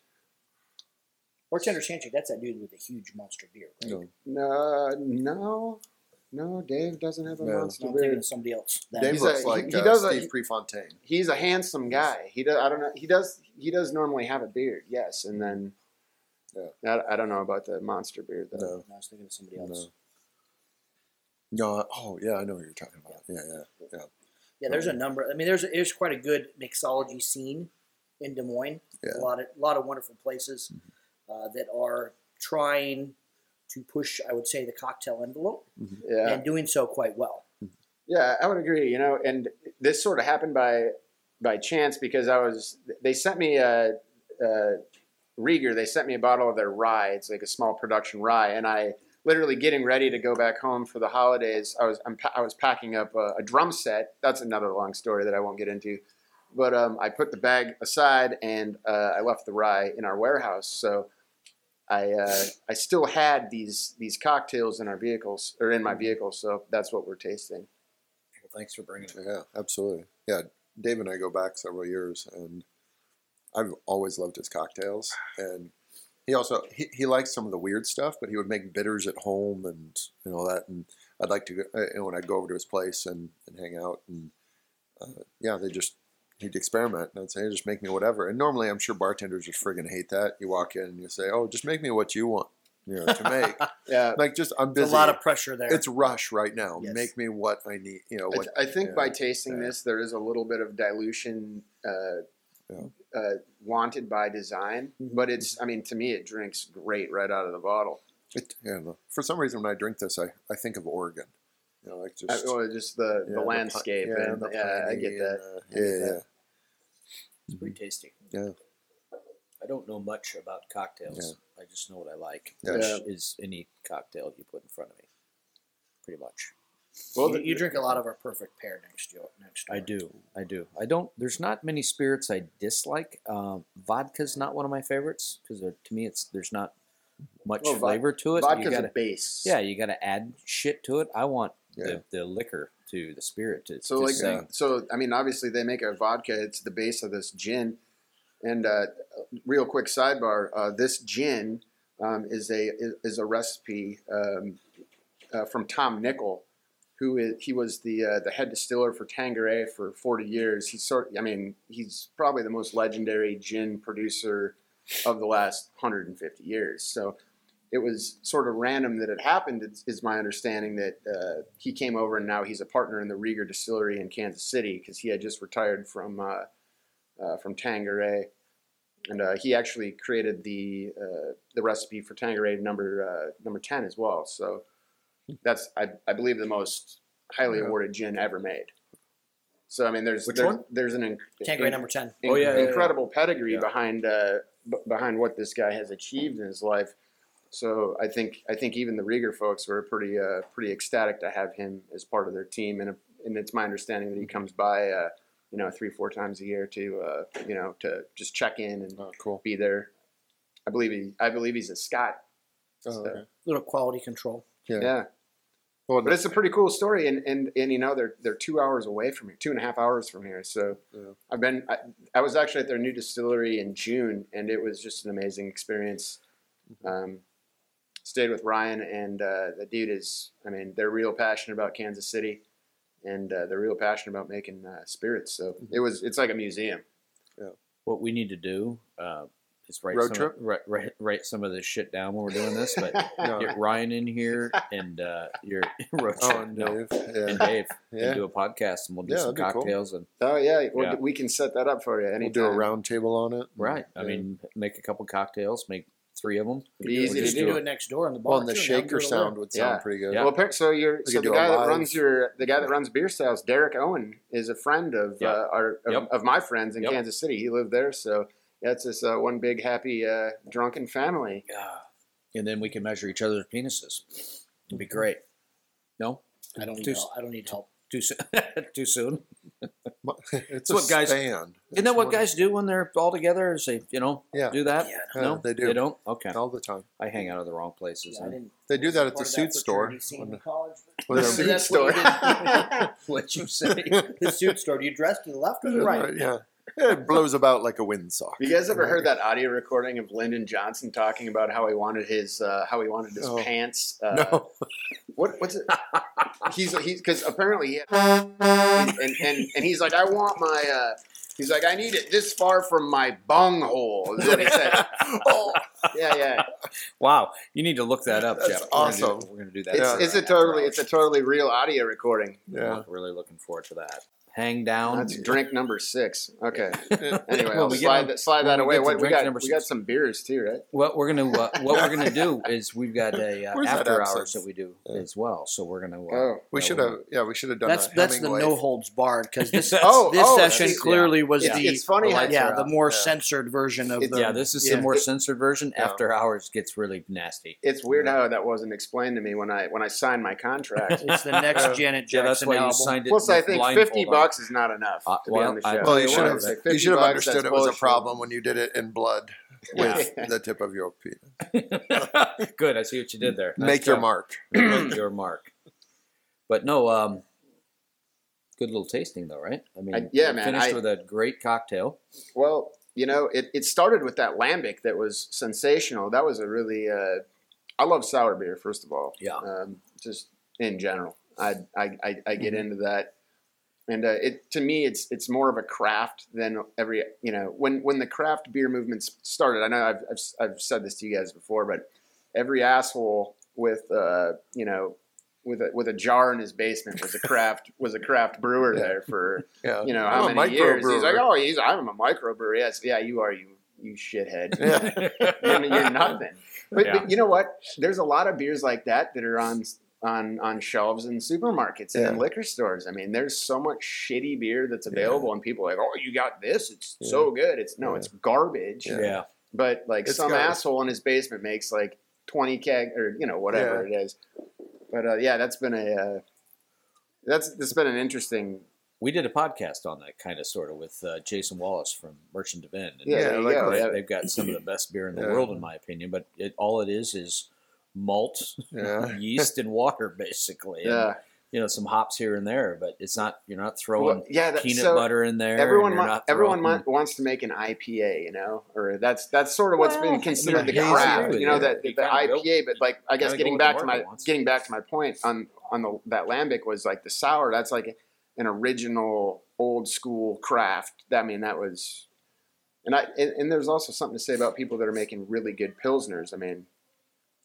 Bartender's Handshake, that's that dude with a huge monster beer, right? No, uh, no, no, Dave doesn't have a no, monster I'm beer. I'm thinking of somebody else. That Dave looks a, like he, uh, he does Steve a, Prefontaine. He's a handsome guy. He does. I don't know. He does. He does normally have a beard, yes, and then yeah. I, I don't know about the monster beard though. No. No, I was thinking of somebody else. No. no, oh yeah, I know what you're talking about. Yeah, yeah, yeah. Yeah, yeah there's um, a number. I mean, there's a, there's quite a good mixology scene in Des Moines. Yeah. A lot of a lot of wonderful places. Mm-hmm. Uh, that are trying to push, I would say, the cocktail envelope, mm-hmm. yeah. and doing so quite well. Yeah, I would agree. You know, and this sort of happened by by chance because I was. They sent me a, a Rieger. They sent me a bottle of their rye. It's like a small production rye, and I literally getting ready to go back home for the holidays. I was I'm, I was packing up a, a drum set. That's another long story that I won't get into. But um, I put the bag aside and uh, I left the rye in our warehouse. So. I uh, I still had these these cocktails in our vehicles or in my vehicle, so that's what we're tasting. Well, thanks for bringing it. Yeah, absolutely. Yeah, Dave and I go back several years, and I've always loved his cocktails. And he also he, he likes some of the weird stuff, but he would make bitters at home and you know that. And I'd like to go, you know, when I'd go over to his place and, and hang out, and uh, yeah, they just. He'd experiment, and I'd say, hey, just make me whatever. And normally, I'm sure bartenders just friggin' hate that. You walk in, and you say, oh, just make me what you want you know, to make. yeah. Like, just, I'm busy. There's a lot of pressure there. It's rush right now. Yes. Make me what I need. You know, what, I, I think you know, by tasting yeah. this, there is a little bit of dilution uh, yeah. uh, wanted by design. Mm-hmm. But it's, I mean, to me, it drinks great right out of the bottle. It, yeah, for some reason, when I drink this, I, I think of Oregon. You know, like just, I, well, just the, yeah, the landscape. The, and, yeah, the yeah I get that. And, uh, I yeah, get yeah. That. It's pretty tasty. Yeah. I don't know much about cocktails. Yeah. I just know what I like, yeah. which is any cocktail you put in front of me, pretty much. Well, you, the, you drink a lot of our perfect pair next to next. Door. I do. I do. I don't. There's not many spirits I dislike. Um, vodka's not one of my favorites because to me, it's there's not much well, flavor vod- to it. Vodka's you gotta, a base. Yeah, you got to add shit to it. I want. Yeah. The, the liquor to the spirit to so to like sing. So I mean obviously they make a vodka, it's the base of this gin, and uh, real quick sidebar, uh, this gin um, is a is a recipe um, uh, from Tom Nickel, who is he was the uh, the head distiller for Tanqueray for forty years. He's sort I mean he's probably the most legendary gin producer of the last one hundred fifty years. So. It was sort of random that it happened, is my understanding, that uh, he came over and now he's a partner in the Rieger Distillery in Kansas City because he had just retired from uh, uh, from Tanqueray. And uh, he actually created the uh, the recipe for Tanqueray number uh, number ten as well. So that's, I, I believe, the most highly awarded gin ever made. So, I mean, there's Which there's, one? there's an inc- Tanqueray number ten. Inc- oh, yeah, yeah, incredible yeah. pedigree yeah. behind uh, b- behind what this guy has achieved in his life. So I think I think even the Rieger folks were pretty uh, pretty ecstatic to have him as part of their team, and and it's my understanding that he comes by uh, you know three four times a year to uh, you know to just check in and oh, cool. be there. I believe he I believe he's a Scot. Oh, so. Okay. Little quality control. Yeah. yeah. Well, but it's a pretty cool story, and, and, and you know they're they're two hours away from here, two and a half hours from here. So yeah. I've been I, I was actually at their new distillery in June, and it was just an amazing experience. Um, Stayed with Ryan, and uh, the dude is, I mean, they're real passionate about Kansas City, and uh, they're real passionate about making uh, spirits. So it was, it's like a museum. Yeah. What we need to do, uh, is write road some, trip. Write, write, write some of this shit down when we're doing this, but no. Get Ryan in here and uh, your road trip. Oh, and Dave, yeah. and Dave yeah. and do a podcast, and we'll do yeah, some cocktails. Cool. And oh yeah, or yeah. we can set that up for you. Anytime. We'll do a round table on it. Right. Yeah. I mean, make a couple cocktails. Make. Three of them. It'd be easy to do, do it next door in the bar. Well, and the too, shaker sound would sound yeah. pretty good. Yeah. Well, so you're we so the guy that live. runs your the guy that runs Beer Styles, Derek Owen, is a friend of yep. uh, our of, yep. of my friends in yep. Kansas City. He lived there, so that's yeah, this uh, one big happy uh, drunken family. Yeah. And then we can measure each other's penises. It'd be great. No, I don't need too, help. I don't need help. Too soon. Too soon. It's what guys. Stand. Isn't that what guys do when they're all together? Is they, you know, yeah. do that? Yeah. No, yeah, they do. They don't? Okay. All the time. I hang out at the wrong places. Yeah, they do that at the suit store. The, college, the suit that's store. What you say? The suit store. Do you dress to the left or the right? right yeah. It blows about like a windsock. You guys ever heard that audio recording of Lyndon Johnson talking about how he wanted his uh, how he wanted his oh. pants? Uh, no. What what's it? He's he's because apparently he had, and, and and he's like I want my. Uh, He's like, I need it this far from my bunghole. Is what he said. Oh, yeah, yeah. Wow, you need to look that up, That's Jeff. Awesome. We're gonna do, we're gonna do that. It's, yeah. it's a totally, it's a totally real audio recording. Yeah, I'm really looking forward to that. Hang down. That's drink number six. Okay. Anyway, I'll slide on, that, slide that away. What, we got we got some beers too, right? Well, we're gonna uh, what we're gonna do is we've got a uh, after that hours that we do yeah. as well. So we're gonna. Uh, oh, we should have. Yeah, we should have done that. That's, that's the no holds barred because this oh, this oh, session clearly yeah. was yeah. the it's funny well, yeah the more yeah. censored version of the, yeah this is yeah. the more it, censored version. Yeah. After hours gets really nasty. It's weird how that wasn't explained to me when I when I signed my contract. It's the next Janet Jackson album. Plus, I think fifty bucks. Is not enough. Uh, to well, be on the show. I, well, you should have, like you should have understood it was bullshit. A problem when you did it in blood with yeah. the tip of your penis. Good, I see what you did there. Nice Make job. Your mark. Make your mark. But no, um, good little tasting though, right? I mean, I, yeah, man, finished I, with a great cocktail. Well, you know, it, it started with that lambic that was sensational. That was a really. Uh, I love sour beer, first of all. Yeah. Um, just in general, I I I, I get mm-hmm. into that. And uh, it to me, it's it's more of a craft than every you know. When when the craft beer movement started, I know I've I've, I've said this to you guys before, but every asshole with uh you know with a with a jar in his basement was a craft was a craft brewer there for yeah. you know how I'm many years. Brewer. He's like, oh, he's I'm a microbrewer. Yes, yeah, you are you you shithead. Yeah. I mean, you're nothing. But, yeah. but you know what? There's a lot of beers like that that are on. on on shelves in supermarkets and yeah. in liquor stores. I mean, there's so much shitty beer that's available yeah. and people are like, oh, you got this? It's yeah. so good. It's no, yeah. it's garbage. Yeah. But like it's some garbage. Asshole in his basement makes like twenty keg or, you know, whatever yeah. it is. But uh, yeah, that's been a, uh, that's, that's been an interesting. We did a podcast on that kind of sort of with uh, Jason Wallace from Merchant Devin. And yeah. They, like, go. They've got some of the best beer in the yeah. world, in my opinion, but it, all it is is, malt, yeah. yeast, and water, basically. Yeah, and, you know, some hops here and there, but it's not. You're not throwing well, yeah, that, peanut so butter in there. Everyone, mu- everyone mu- wants to make an I P A, you know, or that's that's sort of what's well, been considered the craft, you know, that the, the I P A. But like, I guess getting back to my getting back to my point on on the that lambic was like the sour. That's like an original, old school craft. I mean, that was, and I and, and there's also something to say about people that are making really good pilsners. I mean.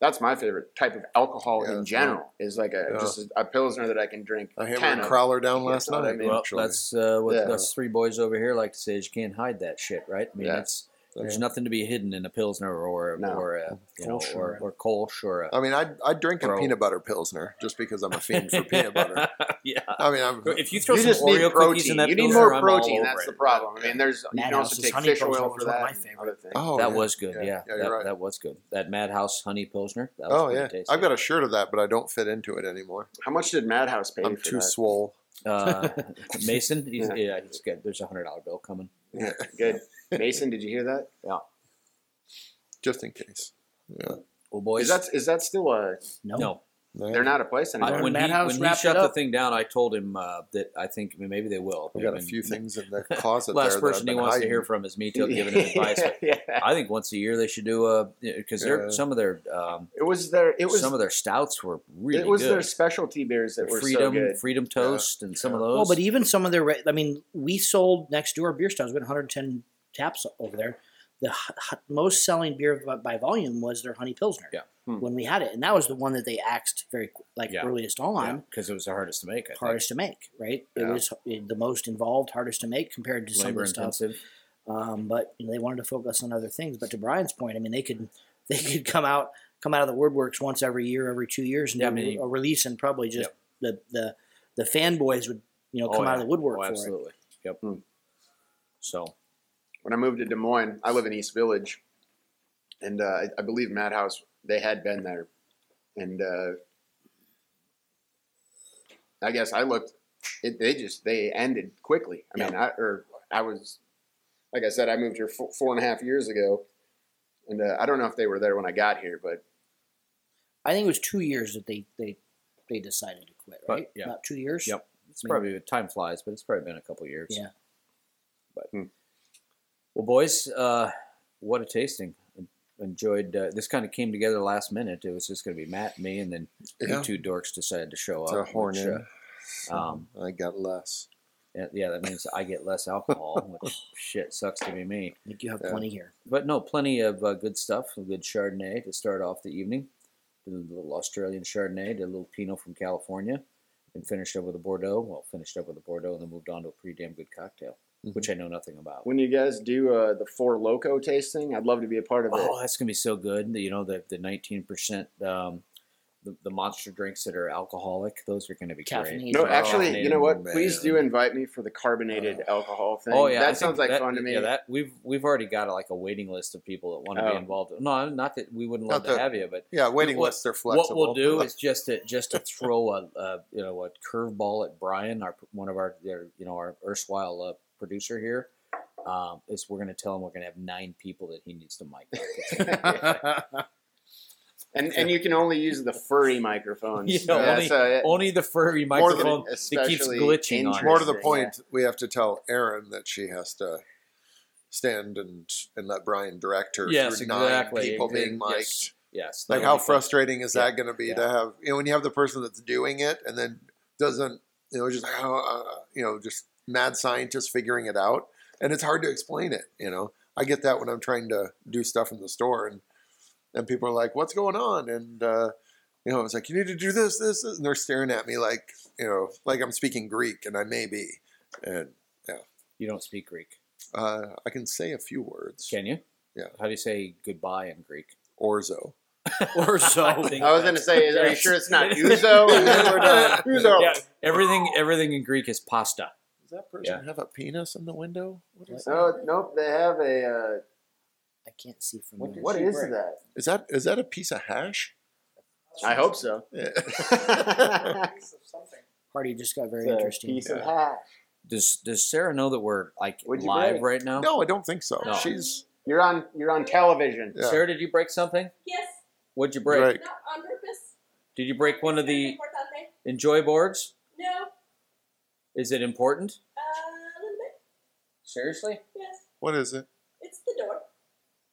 That's my favorite type of alcohol yeah, in general. Right. Is like a yeah. just a, a pilsner that I can drink. I had one crowler down last night. I mean, well, that's uh, what yeah. us three boys over here like to say. Is you can't hide that shit, right? I mean, yeah. that's there's yeah. nothing to be hidden in a pilsner or no. or a, you know, Kolsch, or, or Kolsch or. A I mean, I I drink bro. a peanut butter pilsner just because I'm a fiend for peanut butter. Yeah, I mean, I'm, if you throw you some Oreo cookies in that, you need pilsner, more protein. That's the problem. I mean, there's Madhouse, you can also take fish oil for that. My favorite thing. Oh, that yeah. was good. Yeah, yeah. yeah that, right. that was good. That Madhouse honey pilsner. That was oh yeah, tasty. I've got a shirt of that, but I don't fit into it anymore. How much did Madhouse pay? I'm for too that? swole. Uh, Mason, he's, yeah. yeah, he's good. There's a hundred dollar bill coming. Yeah, good. Mason, did you hear that? Yeah. Just in case. Yeah. Well, boys, is that is that still a no? No. They're not a place anymore. I, when Madhouse he, when he shut the thing down, I told him uh, that I think I mean, maybe they will. We got when, a few things in the closet. Last there person he wants hiding. to hear from is me, till giving him advice. yeah. I think once a year they should do a because yeah. some of their um, it was their it was some of their stouts were really it was good. Their specialty beers that were freedom so good. Freedom Toast yeah. and some yeah. of those. Well, but even some of their I mean, we sold next door beer styles. We had one hundred ten taps over there. the h- most selling beer by, by volume was their Honey Pilsner. Yeah. Hmm. When we had it, and that was the one that they axed very like yeah. earliest on because yeah. it was the hardest to make. I hardest think. to make, right? Yeah. It was the most involved, hardest to make compared to labor some of the stuff. Um, but you know, they wanted to focus on other things. But to Brian's point, I mean, they could they could come out come out of the woodworks once every year, every two years, and yeah, do I mean, a release, and probably just yeah. the, the the fanboys would you know come oh, yeah. out of the woodwork oh, for absolutely. it. Yep. Hmm. So. When I moved to Des Moines, I live in East Village, and uh, I, I believe Madhouse, they had been there. And uh, I guess I looked, it, they just, they ended quickly. I mean, yeah. I, or I was, like I said, I moved here four, four and a half years ago, and uh, I don't know if they were there when I got here, but. I think it was two years that they, they, they decided to quit, right? But, yeah. About two years? Yep. It's Maybe. probably, time flies, but it's probably been a couple years. Yeah. But. Hmm. Well, boys, uh, what a tasting. Enjoyed uh, this kind of came together last minute. It was just going to be Matt, me, and then yeah. you two dorks decided to show up. It's a horn in. Um, I got less. Yeah, yeah, that means I get less alcohol, which shit sucks to be me. I think you have yeah. plenty here. But no, plenty of uh, good stuff, a good Chardonnay to start off the evening. Did a little Australian Chardonnay, did a little Pinot from California, and finished up with a Bordeaux. Well, finished up with a Bordeaux and then moved on to a pretty damn good cocktail. Mm-hmm. Which I know nothing about. When you guys do uh, the Four Loko tasting, I'd love to be a part of oh, it. Oh, that's going to be so good. You know, the, the nineteen percent, um, the, the monster drinks that are alcoholic, those are going to be caffeinated. Great. No, actually, you know what? Please do invite me for the carbonated uh, alcohol thing. Oh, yeah. That I sounds like that, fun to me. Yeah, that, we've we've already got a, like a waiting list of people that want to oh. be involved. No, not that we wouldn't love to have you, but... Yeah, waiting what, lists are flexible. What we'll do is just to, just to throw a, a, you know, a curveball at Brian, our one of our, their, you know, our erstwhile... Uh, producer here um, is we're going to tell him we're going to have nine people that he needs to mic. and and you can only use the furry microphones. You know, yeah, only, so only the furry microphone that keeps glitching on. More to the point, yeah. we have to tell Erin that she has to stand and, and let Brian direct her yes, through exactly. nine people it, being mic'd. Yes, yes like how frustrating is yeah, that going to be yeah. to have, you know, when you have the person that's doing it and then doesn't, you know, just, uh, you know, just mad scientist figuring it out, and it's hard to explain it. You know, I get that when I'm trying to do stuff in the store, and and people are like, "What's going on?" And uh, you know, it's like you need to do this, this, this, and they're staring at me like, you know, like I'm speaking Greek, and I may be. And yeah, you don't speak Greek. Uh, I can say a few words. Can you? Yeah. How do you say goodbye in Greek? Orzo. Orzo. I, I was going to say, are you sure it's not Uzo? Uzo. Yeah. Everything, everything in Greek is pasta. Does that person yeah. have a penis in the window? What is no, that? Nope. They have a. Uh, I can't see from here. What, what is break? that? Is that is that a piece of hash? I hope so. Yeah. Party just got very it's interesting. A piece yeah. of hash. Does Does Sarah know that we're like live break? right now? No, I don't think so. No. She's you're on you're on television. Yeah. Sarah, did you break something? Yes. What'd you break? break. Not on purpose. Did you break one of the enjoy boards? No. Is it important? Uh, a little bit. Seriously? Yes. What is it? It's the door.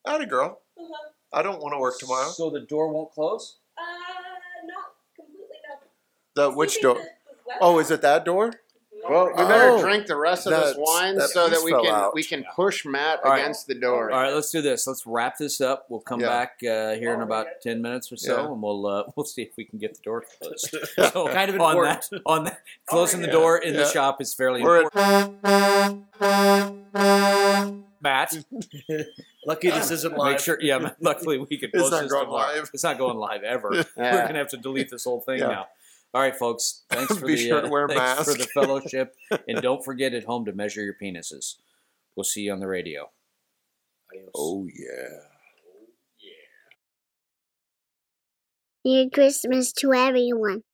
Atta girl. Uh-huh. I don't want to work tomorrow. So the door won't close? Uh, not completely, no. The which door? Oh, is it that door? No. Well, we better oh, drink the rest of this wine that so that we can out. we can push Matt right. against the door. All right, let's do this. Let's wrap this up. We'll come yeah. back uh, here oh, in about yeah. ten minutes or so, yeah. and we'll uh, we'll see if we can get the door closed. So kind of on important. that on that, closing oh, yeah. the door in yeah. the shop is fairly We're important. At- Matt, lucky this isn't live. Make sure, yeah, luckily we can post this. It's not going tomorrow. live. It's not going live ever. Yeah. We're gonna have to delete this whole thing yeah. now. All right, folks. Thanks for, the, sure uh, thanks for the fellowship. And don't forget at home to measure your penises. We'll see you on the radio. Adios. Oh, yeah. Oh, yeah. Merry Christmas to everyone.